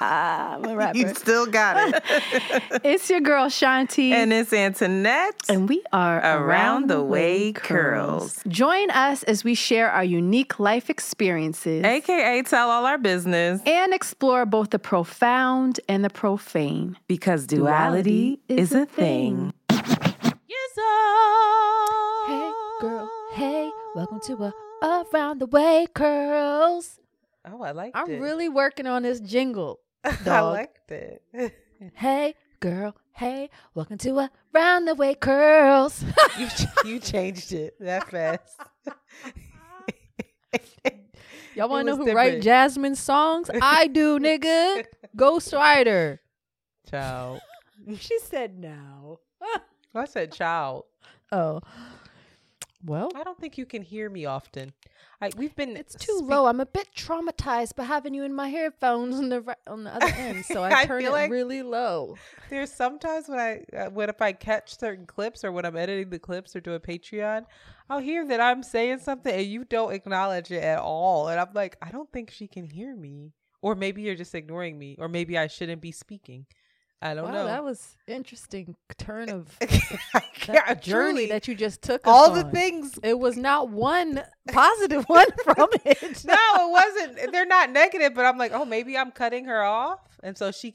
I'm a rapper. You still got it. It's your girl Shanti, and it's Antoinette, and we are Around the Way Curls. Join us as we share our unique life experiences, aka tell all our business, and explore both the profound and the profane, because duality is a thing. Hey girl, hey, welcome to Around the Way Curls. Oh, I like it. I'm really working on this jingle, dog. I liked it. Hey, girl. Hey, welcome to Around the Way Curls. You changed it that fast. Y'all want to know who write Jasmine's songs? I do, nigga. Ghostwriter. Child. She said no. I said child. Oh. Well, I don't think you can hear me often. It's too low. I'm a bit traumatized by having you in my headphones on the other end, so I turn it like really low. There's sometimes when if I catch certain clips, or when I'm editing the clips or doing Patreon, I'll hear that I'm saying something and you don't acknowledge it at all, and I'm like, I don't think she can hear me, or maybe you're just ignoring me, or maybe I shouldn't be speaking. I don't know. That was interesting turn of journey that you just took us all on. The things. It was not one positive one from it. No, it wasn't. They're not negative, but I'm like, oh, maybe I'm cutting her off. And so she's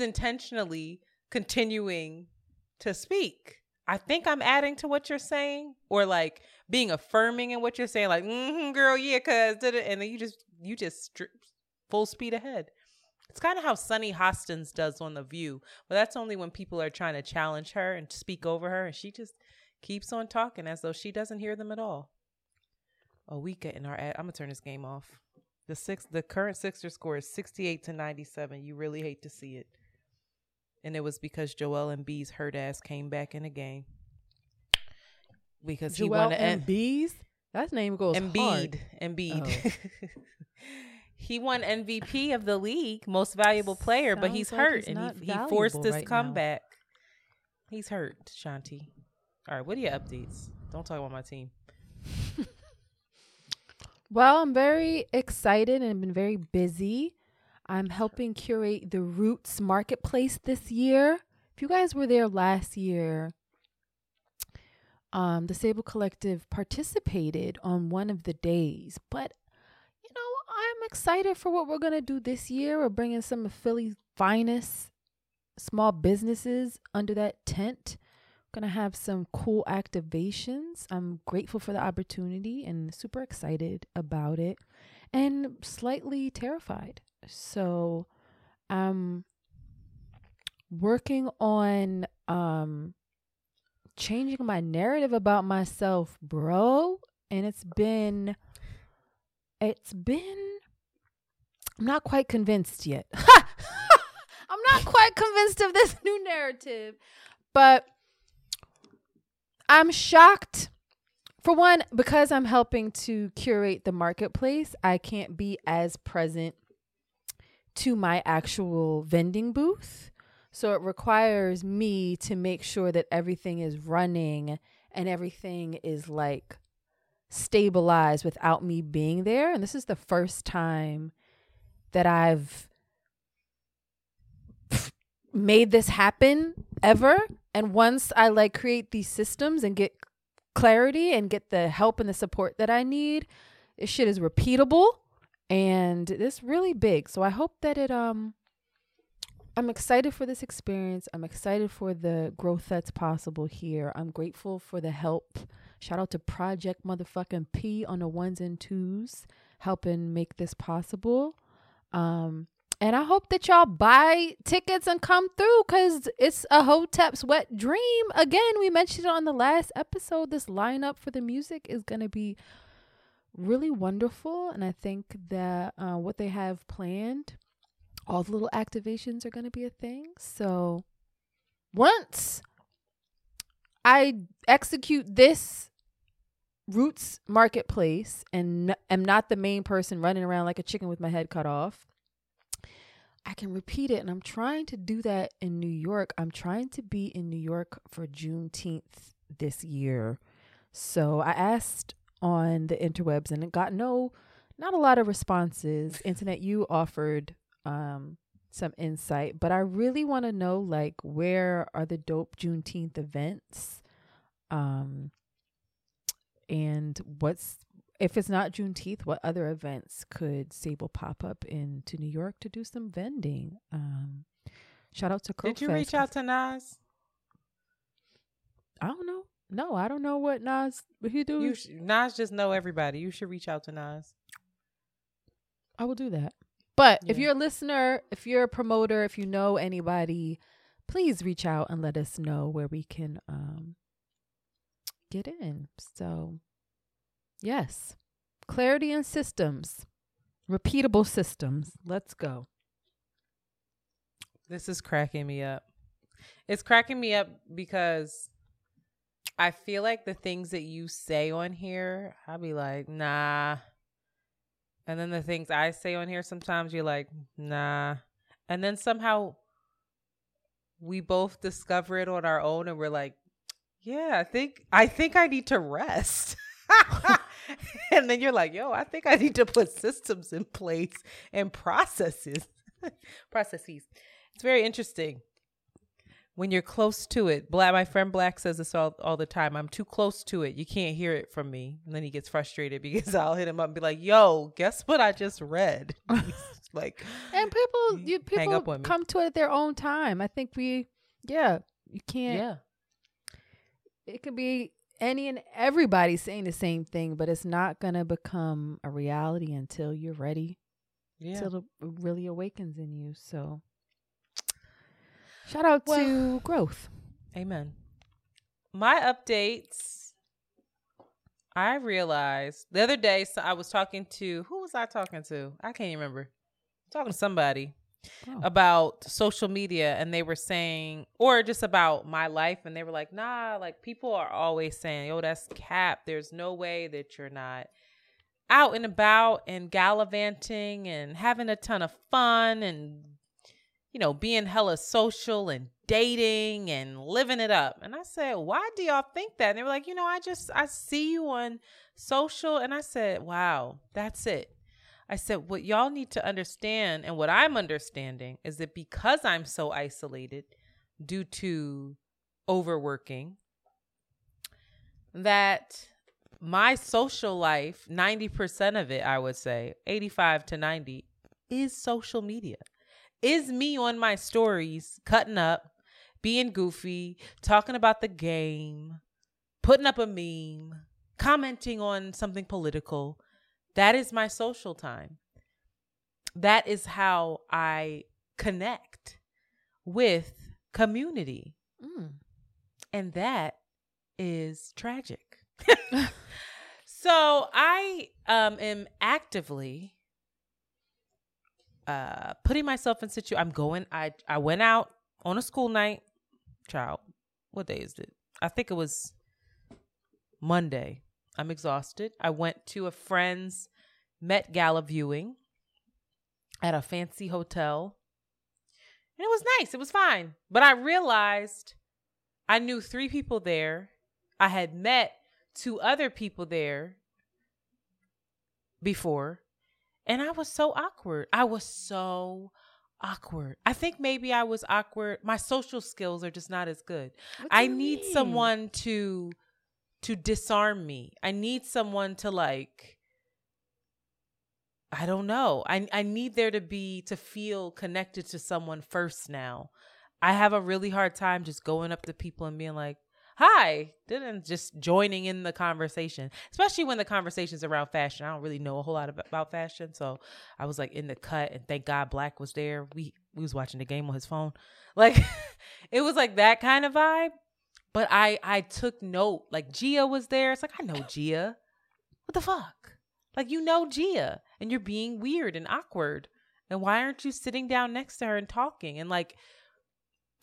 intentionally continuing to speak. I think I'm adding to what you're saying, or like being affirming in what you're saying, like, mm-hmm, girl, yeah, cuz, and then you just full speed ahead. It's kind of how Sunny Hostin does on The View, but that's only when people are trying to challenge her and speak over her, and she just keeps on talking as though she doesn't hear them at all. Oh, we getting our ad. I'm gonna turn this game off. The current Sixers score is 68-97. You really hate to see it, and it was because Joel Embiid's hurt ass came back in the game because Joel Embiid's. That name goes Embiid. Hard. Embiid. Oh. He won MVP of the league, most valuable player, but he's hurt, and he forced this comeback. He's hurt, Shanti. All right, what are your updates? Don't talk about my team. Well, I'm very excited and been very busy. I'm helping curate the Roots Marketplace this year. If you guys were there last year, the Sable Collective participated on one of the days, but I'm excited for what we're going to do this year. We're bringing some of Philly's finest small businesses under that tent. We're going to have some cool activations. I'm grateful for the opportunity and super excited about it, and slightly terrified. So I'm working on changing my narrative about myself, bro. And it's been I'm not quite convinced yet. I'm not quite convinced of this new narrative, but I'm shocked. For one, because I'm helping to curate the marketplace, I can't be as present to my actual vending booth. So it requires me to make sure that everything is running and everything is like stabilized without me being there. And this is the first time that I've made this happen ever. And once I like create these systems and get clarity and get the help and the support that I need, this shit is repeatable and it's really big. So I hope that I'm excited for this experience. I'm excited for the growth that's possible here. I'm grateful for the help. Shout out to Project Motherfucking P on the ones and twos, helping make this possible. And I hope that y'all buy tickets and come through, because it's a Hotep's wet dream. Again, we mentioned it on the last episode. This lineup for the music is going to be really wonderful. And I think that what they have planned, all the little activations are going to be a thing. So once I execute this Roots Marketplace and am not the main person running around like a chicken with my head cut off, I can repeat it. And I'm trying to do that in New York. I'm trying to be in New York for Juneteenth this year. So I asked on the interwebs and it got not a lot of responses. Internet, you offered some insight, but I really want to know, like, where are the dope Juneteenth events? And if it's not Juneteenth, what other events could Sable pop up into New York to do some vending? Shout out to Crook you Fest. Did you reach out to Nas? I don't know. No, I don't know what Nas he do. Nas just know everybody. You should reach out to Nas. I will do that. But yeah. If you're a listener, if you're a promoter, if you know anybody, please reach out and let us know where we can get in. So, yes, clarity in systems, repeatable systems. Let's go. This is cracking me up. It's cracking me up because I feel like the things that you say on here, I'll be like, nah. And then the things I say on here, sometimes you're like, nah. And then somehow we both discover it on our own and we're like, yeah, I think I need to rest. And then you're like, yo, I think I need to put systems in place and processes. It's very interesting. When you're close to it, my friend Black says this all the time. I'm too close to it. You can't hear it from me. And then he gets frustrated because I'll hit him up and be like, yo, guess what I just read? Like, and people come to it at their own time. I think you can't. Yeah. It could be any and everybody saying the same thing, but it's not going to become a reality until you're ready. Yeah. Until it really awakens in you. So. Shout out to growth. Amen. My updates. I realized the other day, so I was talking to, who was I talking to? I can't remember. I'm talking to somebody about social media, and they were saying, or just about my life, and they were like, nah, like people are always saying, yo, that's cap. There's no way that you're not out and about and gallivanting and having a ton of fun and being hella social and dating and living it up. And I said, why do y'all think that? And they were like, I see you on social. And I said, wow, that's it. I said, what y'all need to understand and what I'm understanding is that because I'm so isolated due to overworking, that my social life, 90% of it, I would say, 85 to 90 is social media. Is me on my stories, cutting up, being goofy, talking about the game, putting up a meme, commenting on something political. That is my social time. That is how I connect with community. Mm. And that is tragic. So I am actively putting myself in situation. I went out on a school night. Child, what day is it? I think it was Monday. I'm exhausted. I went to a friend's Met Gala viewing at a fancy hotel. And it was nice. It was fine. But I realized I knew 3 people there. I had met 2 other people there before. And I was so awkward. I think maybe I was awkward. My social skills are just not as good. I need someone to disarm me. I need someone to, like, I don't know. I need there to feel connected to someone first now. I have a really hard time just going up to people and being like, hi, didn't just joining in the conversation, especially when the conversation's around fashion. I don't really know a whole lot about fashion. So I was like in the cut, and thank God Black was there. We was watching the game on his phone. Like, it was like that kind of vibe. But I took note, like Gia was there. It's like, I know Gia. What the fuck? Like, Gia, and you're being weird and awkward. And why aren't you sitting down next to her and talking and, like,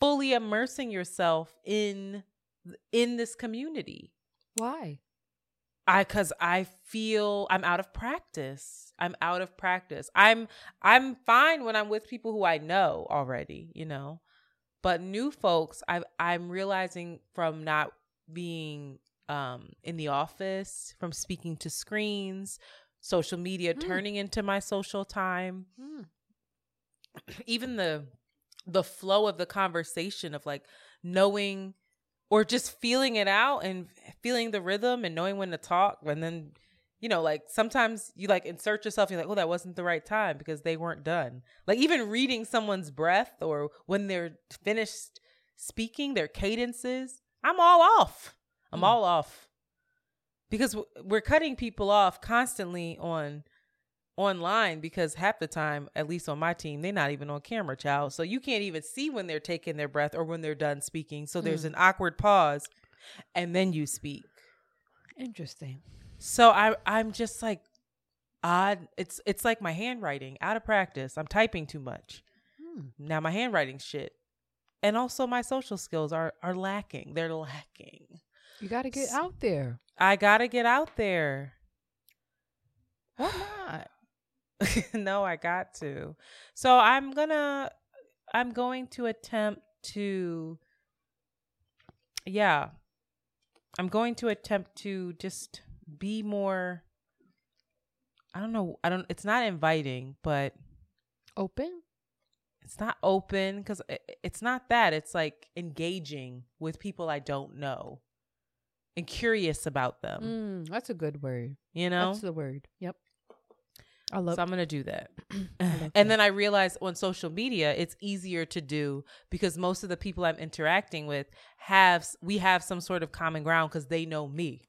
fully immersing yourself in this community? Why? because I feel I'm out of practice. I'm fine when I'm with people who I know already, you know, but new folks, I'm realizing from not being in the office, from speaking to screens, social media turning into my social time, even the flow of the conversation of like knowing or just feeling it out and feeling the rhythm and knowing when to talk. And then, you know, like sometimes you like insert yourself. You're like, oh, that wasn't the right time because they weren't done. Like even reading someone's breath or when they're finished speaking, their cadences, I'm all off because we're cutting people off constantly online because half the time, at least on my team, they're not even on camera, child. So you can't even see when they're taking their breath or when they're done speaking. So there's an awkward pause and then you speak. Interesting. So I'm just like odd. It's like my handwriting out of practice. I'm typing too much. Now my handwriting's shit. And also my social skills are lacking. They're lacking. You got to get out there. I got to get out there. Why not? No, I got to. So I'm going to attempt to, just be more, it's not inviting, but open. It's not open because it's not that. It's like engaging with people I don't know and curious about them. That's a good word. You know? That's the word. Yep. I love it. So I'm going to do that. Then I realized on social media, it's easier to do because most of the people I'm interacting with we have some sort of common ground because they know me.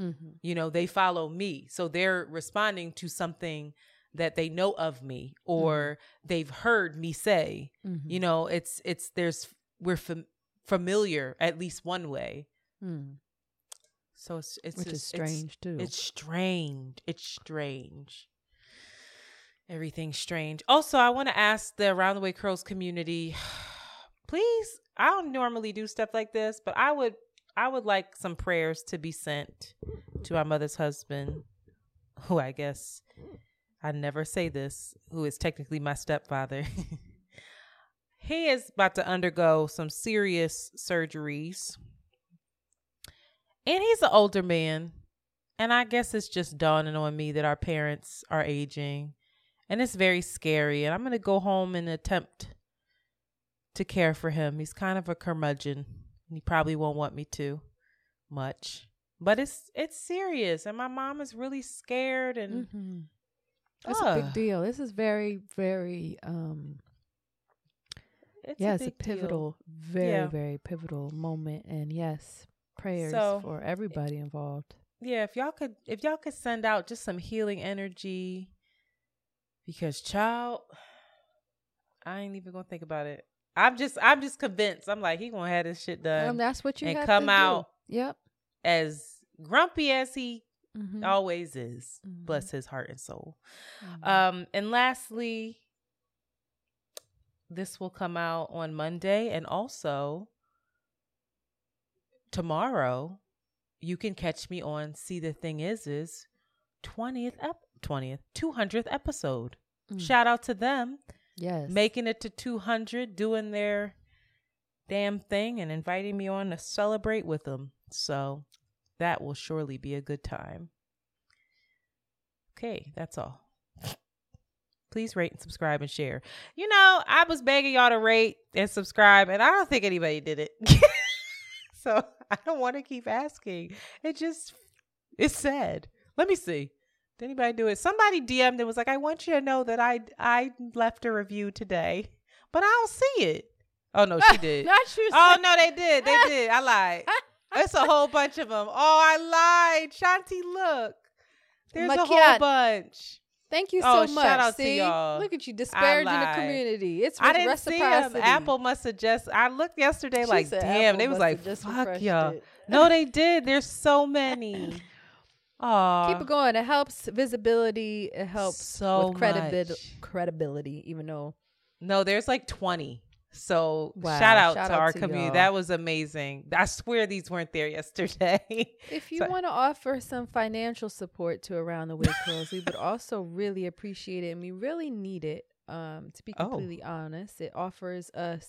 Mm-hmm. You know, they follow me. So they're responding to something that they know of me or they've heard me say, you know, we're familiar at least one way. So it's strange. Everything's strange. Also, I want to ask the Around the Way Curls community, please, I don't normally do stuff like this, but I would like some prayers to be sent to my mother's husband, who I guess I never say this, who is technically my stepfather. He is about to undergo some serious surgeries. And he's an older man. And I guess it's just dawning on me that our parents are aging. And it's very scary. And I'm going to go home and attempt to care for him. He's kind of a curmudgeon. And he probably won't want me to much. But it's serious. And my mom is really scared and... Mm-hmm. That's a big deal. This is very, very, very pivotal moment. And yes, prayers for everybody involved. Yeah. If y'all could send out just some healing energy, because child, I ain't even going to think about it. I'm just convinced. I'm like, he going to have this shit done. That's what you have to do. And come out as grumpy as he always is. Bless his heart and soul. And lastly, this will come out on Monday, and also tomorrow you can catch me on See the Thing Is 200th episode. Shout out to them. Yes. Making it to 200, doing their damn thing and inviting me on to celebrate with them. So that will surely be a good time. Okay, that's all. Please rate and subscribe and share. You know, I was begging y'all to rate and subscribe, and I don't think anybody did it. So I don't want to keep asking. It's sad. Let me see. Did anybody do it? Somebody DM'd and was like, I want you to know that I left a review today, but I don't see it. Oh, no, she did. Oh, no, they did. They did. I lied. It's a whole bunch of them. Oh, I lied. Shanti, look. There's a whole bunch. Thank you so much. Shout out to y'all. Look at you disparaging the community. It's reciprocity. I didn't see them. Apple must suggest. I looked yesterday like, damn. They was like, fuck y'all. No, they did. There's so many. Aww. Keep it going. It helps visibility. It helps so with credibility, even though. No, there's like 20. So wow. shout out to our community. That was amazing. I swear these weren't there yesterday. If you want to offer some financial support to Around the Way Curls, we would also really appreciate it. And we really need it. To be completely honest, it offers us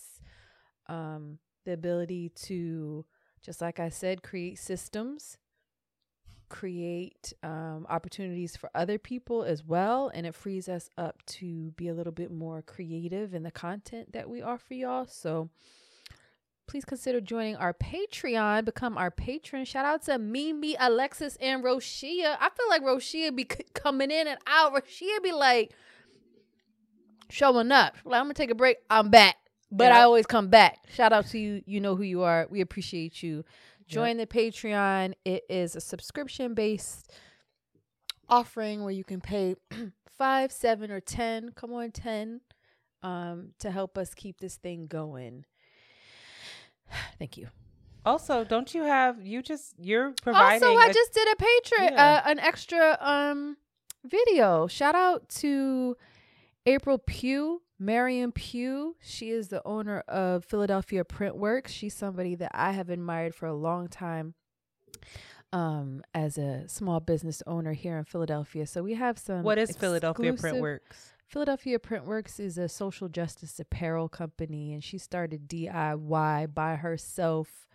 the ability to, just like I said, create systems, create opportunities for other people as well. And it frees us up to be a little bit more creative in the content that we offer y'all. So please consider joining our Patreon, become our patron. Shout out to Mimi, Alexis, and Roshia. I feel like Roshia be coming in and out. Roshia be like showing up. Like, I'm going to take a break. I'm back. But I always come back. Shout out to you. You know who you are. We appreciate you. Join the Patreon. It is a subscription-based offering where you can pay $5, $7, or $10. Come on, $10 to help us keep this thing going. Thank you. Also, don't you have you're providing? Also, I just did a Patreon an extra video. Shout out to April Pugh. Marion Pugh, she is the owner of Philadelphia Printworks. She's somebody that I have admired for a long time as a small business owner here in Philadelphia. So we have some. What is Philadelphia Printworks? Philadelphia Printworks is a social justice apparel company, and she started DIY by herself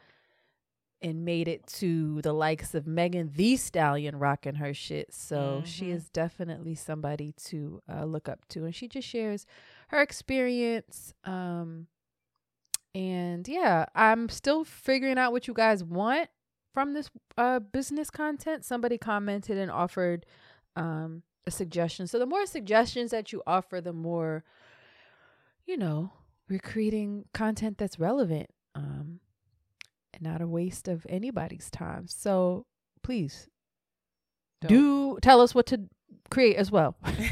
and made it to the likes of Megan Thee Stallion rocking her shit. So she is definitely somebody to look up to. And she just shares her experience. And yeah, I'm still figuring out what you guys want from this business content. Somebody commented and offered a suggestion. So the more suggestions that you offer, the more, you know, we're creating content that's relevant. And not a waste of anybody's time. So please tell us what to create as well. This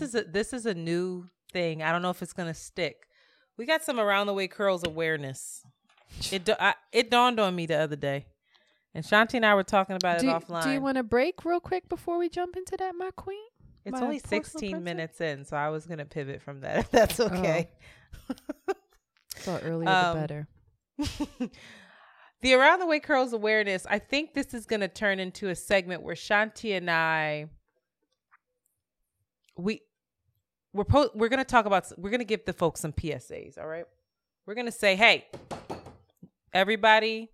is a new thing. I don't know if it's going to stick. We got some Around the Way Curls awareness. It dawned on me the other day. And Shanti and I were talking about it offline. Do you want to break real quick before we jump into that, my queen? It's only 16 minutes in, so I was going to pivot from that, if that's okay. Oh. Thought earlier the better. The Around the Way Curls awareness, I think this is going to turn into a segment where Shanti and I, we're going to talk about, we're going to give the folks some PSAs, all right? We're going to say, hey, everybody,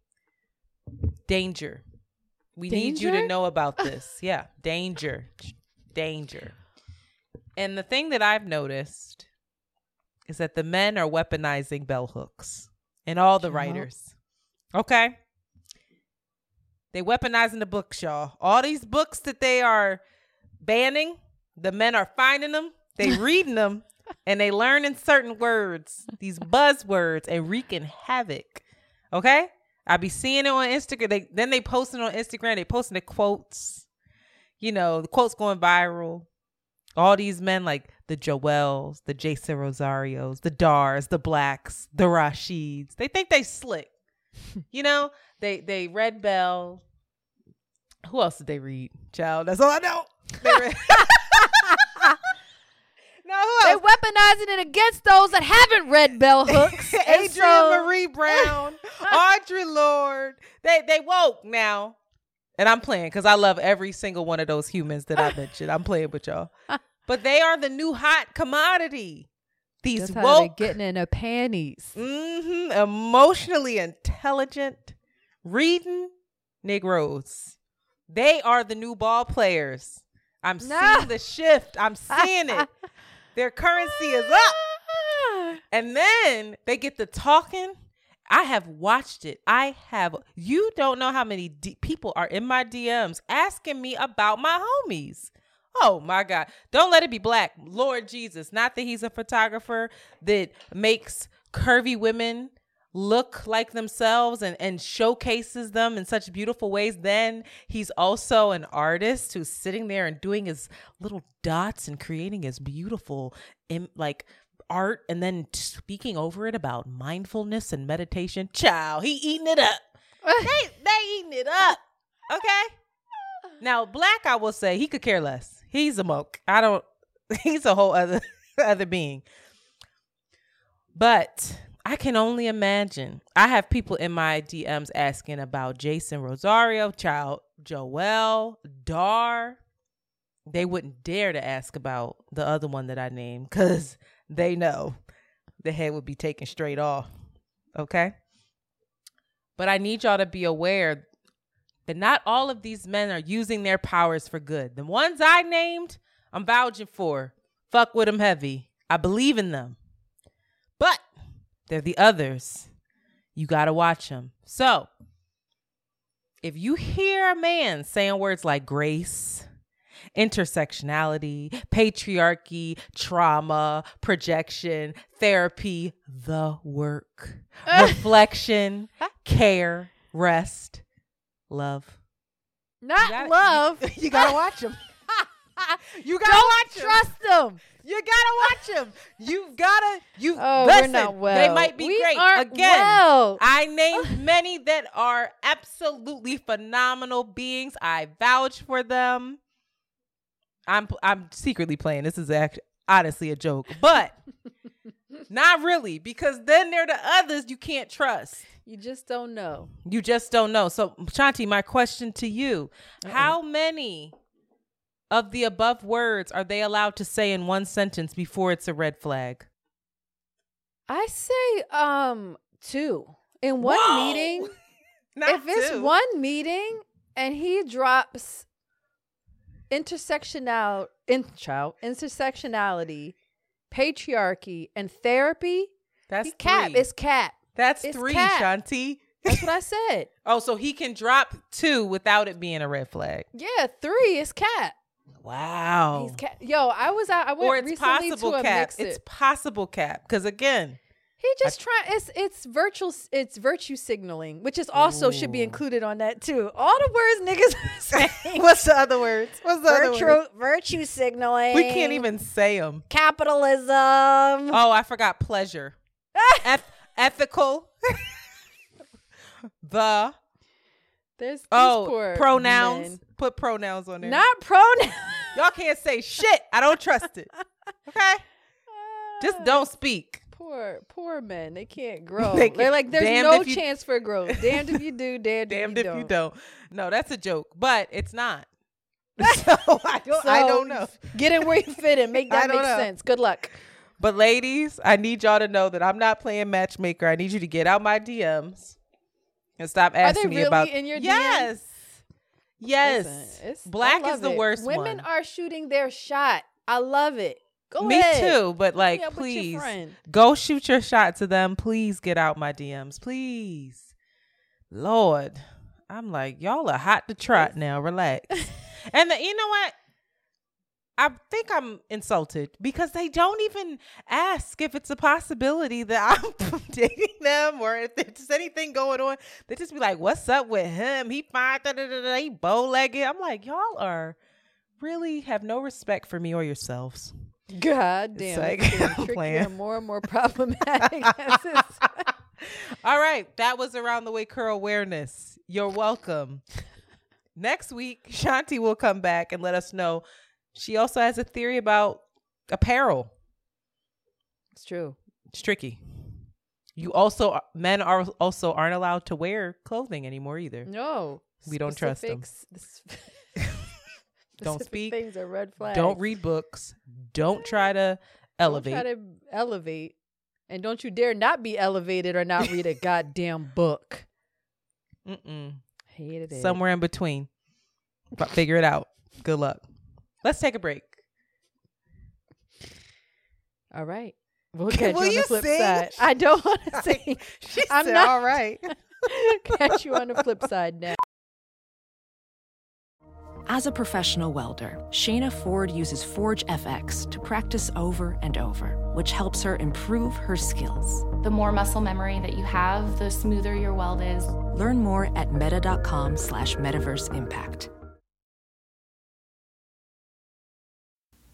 danger. We need you to know about this. Yeah, danger. And the thing that I've noticed is that the men are weaponizing bell hooks and all the writers. Okay. They weaponizing the books, y'all. All these books that they are banning, the men are finding them, they reading them, and they learning certain words, these buzzwords, and wreaking havoc. Okay? I be seeing it on Instagram. They posting on Instagram, they posting the quotes. You know, the quotes going viral. All these men like the Joels, the Jason Rosarios, the Dars, the Blacks, the Rashids. They think they slick. You know, they read Bell. Who else did they read? Child, that's all I know. They weaponizing it against those that haven't read bell hooks. Adrienne Marie Brown, Audre Lorde. They woke now. And I'm playing because I love every single one of those humans that I mentioned. I'm playing with y'all. But they are the new hot commodity. These just woke. Getting in their panties. Mm-hmm, emotionally intelligent, reading Negroes. They are the new ball players. I'm seeing the shift. I'm seeing it. Their currency is up. And then they get to talking. I have watched it. You don't know how many people are in my DMs asking me about my homies. Oh my God. Don't let it be Black. Lord Jesus. Not that he's a photographer that makes curvy women look like themselves and showcases them in such beautiful ways. Then he's also an artist who's sitting there and doing his little dots and creating his beautiful, art and then speaking over it about mindfulness and meditation. Child, he eating it up. they eating it up. Okay. Now Black, I will say he could care less. He's a moke. I don't He's a whole other being. But I can only imagine. I have people in my DMs asking about Jason Rosario, child Joel, Dar. They wouldn't dare to ask about the other one that I named because they know the head would be taken straight off. Okay? But I need y'all to be aware that not all of these men are using their powers for good. The ones I named, I'm vouching for. Fuck with them heavy. I believe in them. But they're the others. You got to watch them. So if you hear a man saying words like grace, intersectionality, patriarchy, trauma, projection, therapy, the work, reflection, care, rest, love. You gotta watch them. You gotta watch them. Don't trust them. You gotta watch them. Listen, we're not well. They might be great. Again, well. I named many that are absolutely phenomenal beings. I vouch for them. I'm secretly playing. This is honestly a joke, but not really, because then there are the others you can't trust. You just don't know. So, Shanti, my question to you, how many of the above words are they allowed to say in one sentence before it's a red flag? I say two. In one meeting, if it's one meeting and he drops intersectionality, patriarchy, and therapy. That's three. It's cap. That's three, Shanti. That's what I said. Oh, so he can drop two without it being a red flag. Yeah, three is cap. Wow. He's cap. Yo, I went recently to a mix it. It's possible cap. Because again, he just it's virtue signaling, which is also should be included on that too. All the words niggas are saying. What's the other words? Virtue signaling. We can't even say them. Capitalism. Oh, I forgot pleasure. Ethical. There's pronouns. Men. Put pronouns on there. Not pronouns. Y'all can't say shit. I don't trust it. Okay? Just don't speak. Poor men. They can't grow. They're like, there's no chance for growth. Damned if you do, damned if you don't. No, that's a joke, but it's not. So I don't know. Get in where you fit in. Make that make sense. Good luck. But ladies, I need y'all to know that I'm not playing matchmaker. I need you to get out my DMs and stop asking me about. Are they really in your DMs? Yes. Listen, Black is the worst one. Women are shooting their shot. I love it. Go ahead. Me too, but please go shoot your shot to them. Please get out my DMs, please. Lord, I'm like, y'all are hot to trot now. Relax. And you know what? I think I'm insulted because they don't even ask if it's a possibility that I'm dating them or if there's anything going on. They just be like, what's up with him? He fine, he bow-legged. I'm like, y'all really have no respect for me or yourselves. God damn, it's trickier, more and more problematic. All right, that was Around the Way Curl Awareness. You're welcome. Next week, Shanti will come back and let us know. She also has a theory about apparel. It's true. It's tricky. Men aren't allowed to wear clothing anymore either. No, we don't trust them. Don't speak. Things are red flags. Don't read books. Don't try to elevate. Don't try to elevate. And don't you dare not be elevated or not read a goddamn book. Hated it. Somewhere in between. But figure it out. Good luck. Let's take a break. All right. We'll catch you on the flip side. I don't want to sing. All right. Catch you on the flip side now. As a professional welder, Shayna Ford uses Forge FX to practice over and over, which helps her improve her skills. The more muscle memory that you have, the smoother your weld is. Learn more at meta.com/metaverseimpact.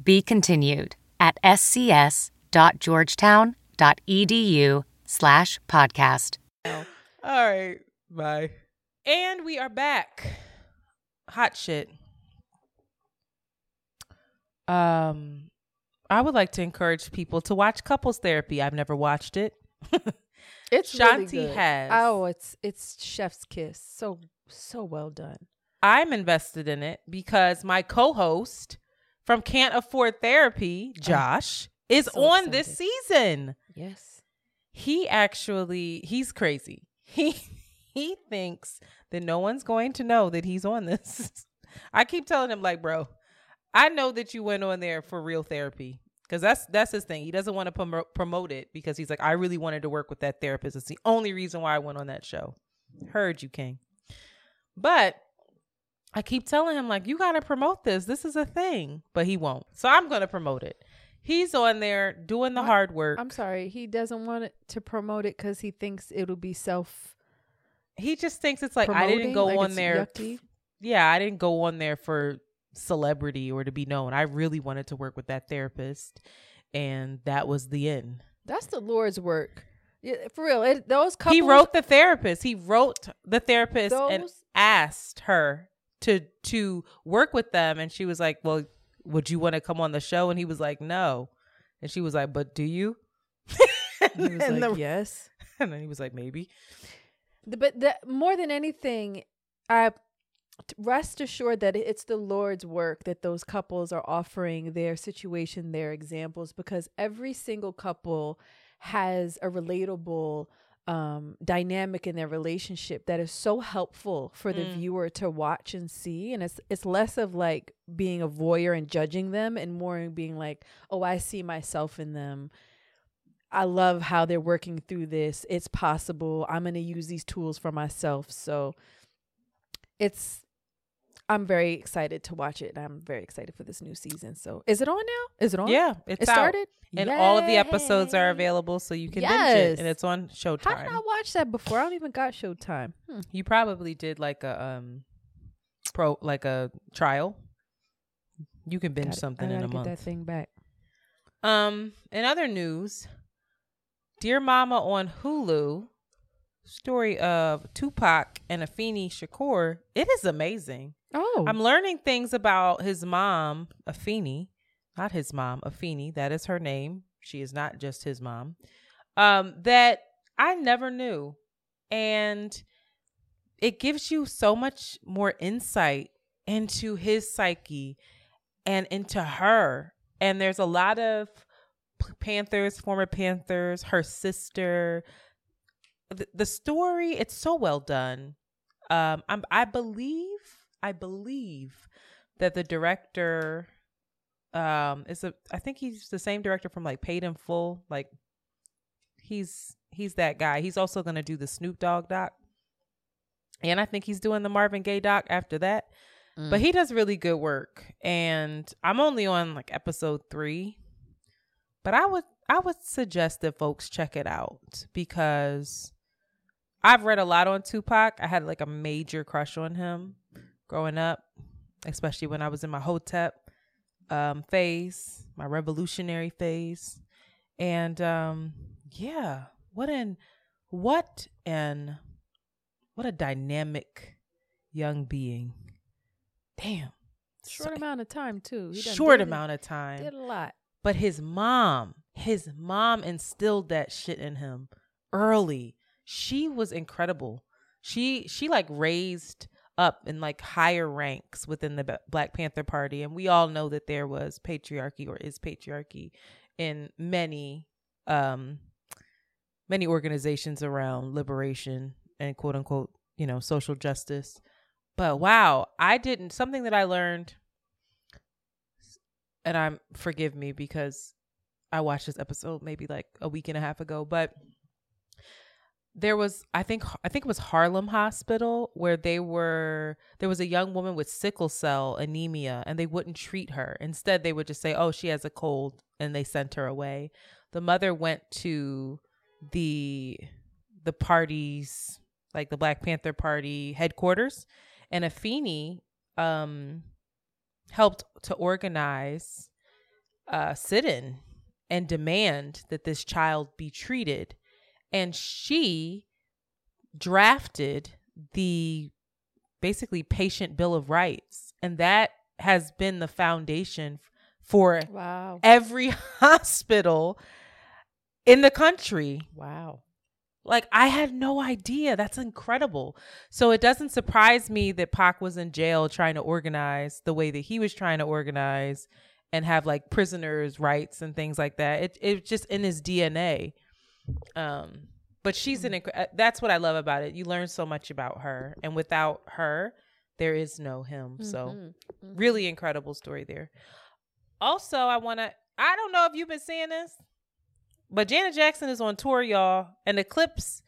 Be continued at scs.georgetown.edu/podcast. All right, bye. And we are back. Hot shit. I would like to encourage people to watch Couples Therapy. I've never watched it. It's Shanti really has. Oh, it's Chef's Kiss. So well done. I'm invested in it because my co-host from Can't Afford Therapy, Josh, is so on excited. This season. Yes. He's crazy. He thinks that no one's going to know that he's on this. I keep telling him, like, bro, I know that you went on there for real therapy, because that's his thing. He doesn't want to promote it because he's like, I really wanted to work with that therapist. It's the only reason why I went on that show. Heard you, King. But I keep telling him, like, you got to promote this. This is a thing. But he won't. So I'm going to promote it. He's on there doing the hard work. I'm sorry. He doesn't want to promote it because he thinks it'll be self. He just thinks it's like, promoting? I didn't go on there. Yucky? Yeah, I didn't go on there for celebrity or to be known. I really wanted to work with that therapist. And that was the end. That's the Lord's work. Yeah, for real. Those couples. He wrote the therapist. And asked her to work with them, and she was like, well, would you want to come on the show? And he was like, no. And she was like, but do you? And he was like, yes. And then he was like, maybe. But more than anything, I rest assured that it's the Lord's work that those couples are offering their situation, their examples, because every single couple has a relatable dynamic in their relationship that is so helpful for the viewer to watch and see. And it's less of like being a voyeur and judging them, and more being like, oh, I see myself in them. I love how they're working through this. It's possible. I'm going to use these tools for myself. So I'm very excited to watch it. I'm very excited for this new season. So is it on now? Is it on? Yeah, it's out. Started? And Yay. All of the episodes are available, so you can binge it. And it's on Showtime. How did I watch that before? I don't even got Showtime. You probably did like a trial. You can binge something in a month. I gotta get that thing back. In other news, Dear Mama on Hulu, story of Tupac and Afeni Shakur. It is amazing. Oh, I'm learning things about his mom, Afeni. Not his mom, Afeni. That is her name. She is not just his mom. That I never knew. And it gives you so much more insight into his psyche and into her. And there's a lot of Panthers, former Panthers, her sister. The story, it's so well done. I believe that the director I think he's the same director from like Paid in Full. Like he's that guy. He's also going to do the Snoop Dogg doc. And I think he's doing the Marvin Gaye doc after that. But he does really good work. And I'm only on like episode 3. But I would suggest that folks check it out, because I've read a lot on Tupac. I had like a major crush on him growing up, especially when I was in my Hotep phase, my revolutionary phase. And yeah, what a dynamic young being. Damn. Short amount of time too. He did a lot. But his mom instilled that shit in him early. She was incredible. She like raised up in like higher ranks within the Black Panther Party. And we all know that there was patriarchy, or is patriarchy, in many organizations around liberation and quote unquote, social justice. But wow, something that I learned, and forgive me because I watched this episode maybe like a week and a half ago, but there was, I think it was Harlem Hospital where there was a young woman with sickle cell anemia and they wouldn't treat her. Instead, they would just say, oh, she has a cold, and they sent her away. The mother went to the parties, like the Black Panther Party headquarters, and Afeni helped to organize a sit-in and demand that this child be treated. And she drafted the basically patient bill of rights. And that has been the foundation for every hospital in the country. Wow. Like, I had no idea. That's incredible. So it doesn't surprise me that Pac was in jail trying to organize the way that he was trying to organize and have like prisoners' rights and things like that. It's just in his DNA. But she's that's what I love about it. You learn so much about her, and without her, there is no him. So really incredible story there. Also, I don't know if you've been seeing this, but Janet Jackson is on tour, y'all, and the clips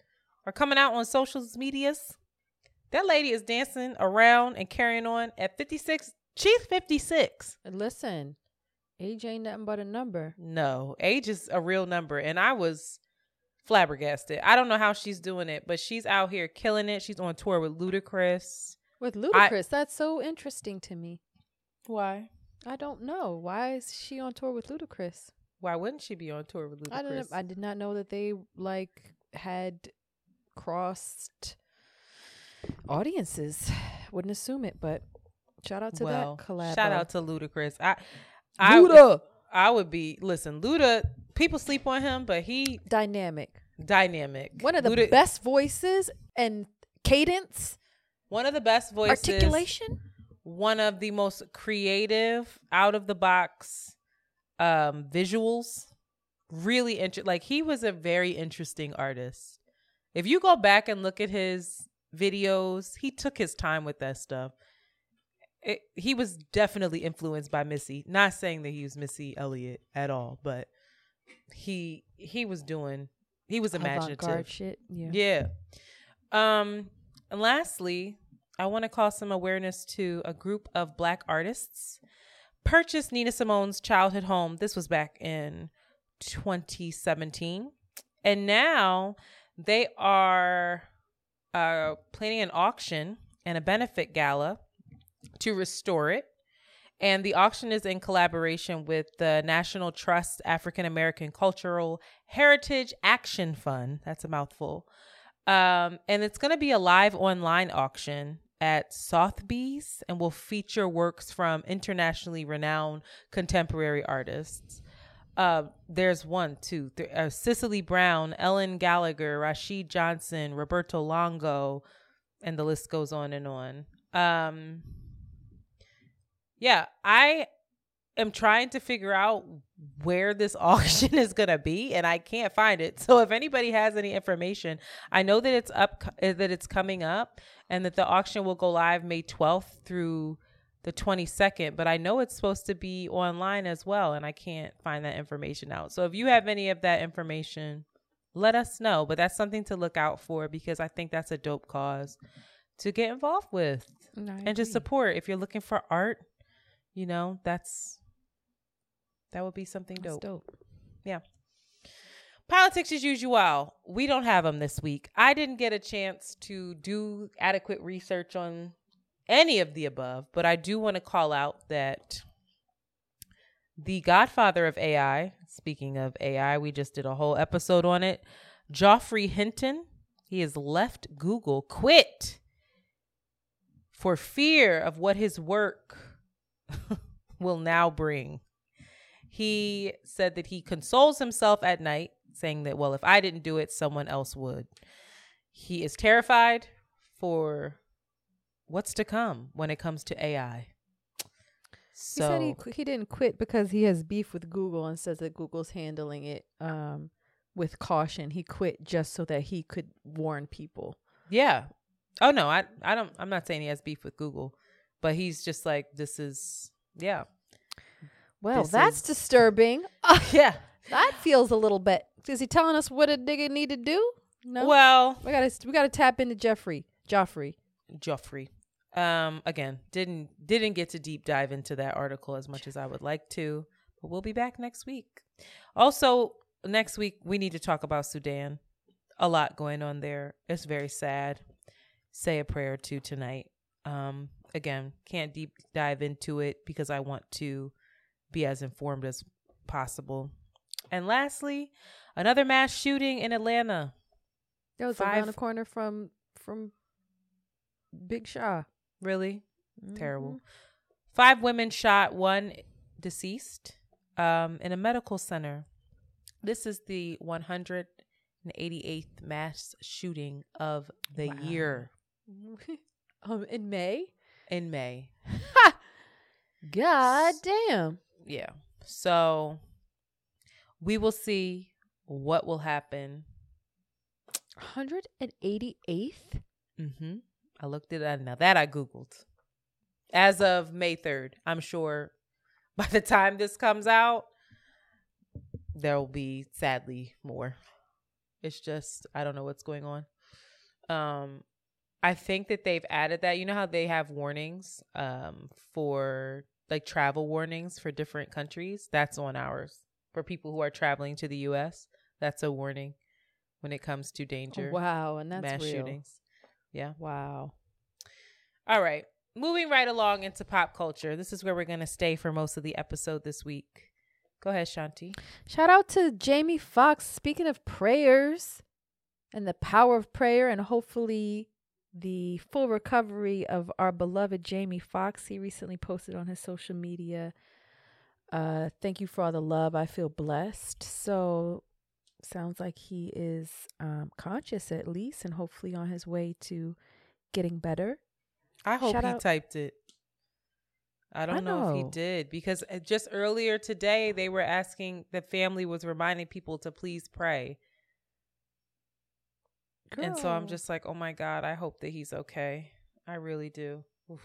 are coming out on social medias. That lady is dancing around and carrying on at 56. She's 56. Listen, age ain't nothing but a number. No, age is a real number. And I was flabbergasted. I don't know how she's doing it, but she's out here killing it. She's on tour with Ludacris. That's so interesting to me. Why? I don't know. Why is she on tour with Ludacris? Why wouldn't she be on tour with Ludacris? I did not know that they like had crossed audiences. Wouldn't assume it, but shout out to that collab. Shout out to Ludacris. Luda, people sleep on him, but he... Dynamic. One of the best voices and cadence. One of the best voices. Articulation. One of the most creative, out-of-the-box visuals. Really interesting. Like, he was a very interesting artist. If you go back and look at his videos, he took his time with that stuff. He was definitely influenced by Missy. Not saying that he was Missy Elliott at all, but he was imaginative shit. Yeah. And lastly, I want to call some awareness to a group of Black artists. Purchased Nina Simone's childhood home. This was back in 2017, and now they are planning an auction and a benefit gala to restore it. And the auction is in collaboration with the National Trust African American Cultural Heritage Action Fund. That's a mouthful. And it's going to be a live online auction at Sotheby's and will feature works from internationally renowned contemporary artists. There's one, two, three, Cicely Brown, Ellen Gallagher, Rashid Johnson, Roberto Longo, and the list goes on and on. Yeah, I am trying to figure out where this auction is going to be, and I can't find it. So if anybody has any information, I know that it's coming up and that the auction will go live May 12th through the 22nd, but I know it's supposed to be online as well, and I can't find that information out. So if you have any of that information, let us know. But that's something to look out for, because I think that's a dope cause to get involved with and just support. If you're looking for art, you know, that would be something dope. Yeah. Politics as usual. We don't have them this week. I didn't get a chance to do adequate research on any of the above, but I do want to call out that the godfather of AI, speaking of AI, we just did a whole episode on it, Geoffrey Hinton, he has left Google, quit for fear of what his work will now bring. He said that he consoles himself at night, saying that, well, if I didn't do it, someone else would. He is terrified for what's to come when it comes to AI. So, he said he didn't quit because he has beef with Google and says that Google's handling it with caution. He quit just so that he could warn people. Yeah. Oh, no, I'm not saying he has beef with Google. But he's just like, Well, that's disturbing. Yeah. That feels a little bit. Is he telling us what a nigga need to do? No. Well, we gotta tap into Geoffrey. Again, didn't get to deep dive into that article as much as I would like to, but we'll be back next week. Also, next week we need to talk about Sudan. A lot going on there. It's very sad. Say a prayer to tonight. Again, can't deep dive into it because I want to be as informed as possible. And lastly, another mass shooting in Atlanta. That was around the corner from Big Shah. Really? Mm-hmm. Terrible. 5 women shot, 1 deceased in a medical center. This is the 188th mass shooting of the year. In May? In May. God damn. Yeah. So we will see what will happen. 188th? Mm-hmm. I looked it up. Now that I Googled. As of May 3rd, I'm sure by the time this comes out, there will be sadly more. It's just, I don't know what's going on. I think that they've added that. You know how they have warnings for like travel warnings for different countries? That's on ours. For people who are traveling to the U.S., that's a warning when it comes to danger. Oh, wow. And that's mass real. Shootings. Yeah. Wow. All right. Moving right along into pop culture. This is where we're going to stay for most of the episode this week. Go ahead, Shanti. Shout out to Jamie Foxx. Speaking of prayers and the power of prayer and hopefully the full recovery of our beloved Jamie Foxx. He recently posted on his social media, thank you for all the love. I feel blessed. So sounds like he is conscious at least and hopefully on his way to getting better. I hope he typed it. I don't know if he did because just earlier today they were asking, the family was reminding people to please pray. Girl. And so I'm just like, oh my God, I hope that he's okay. I really do. Oof,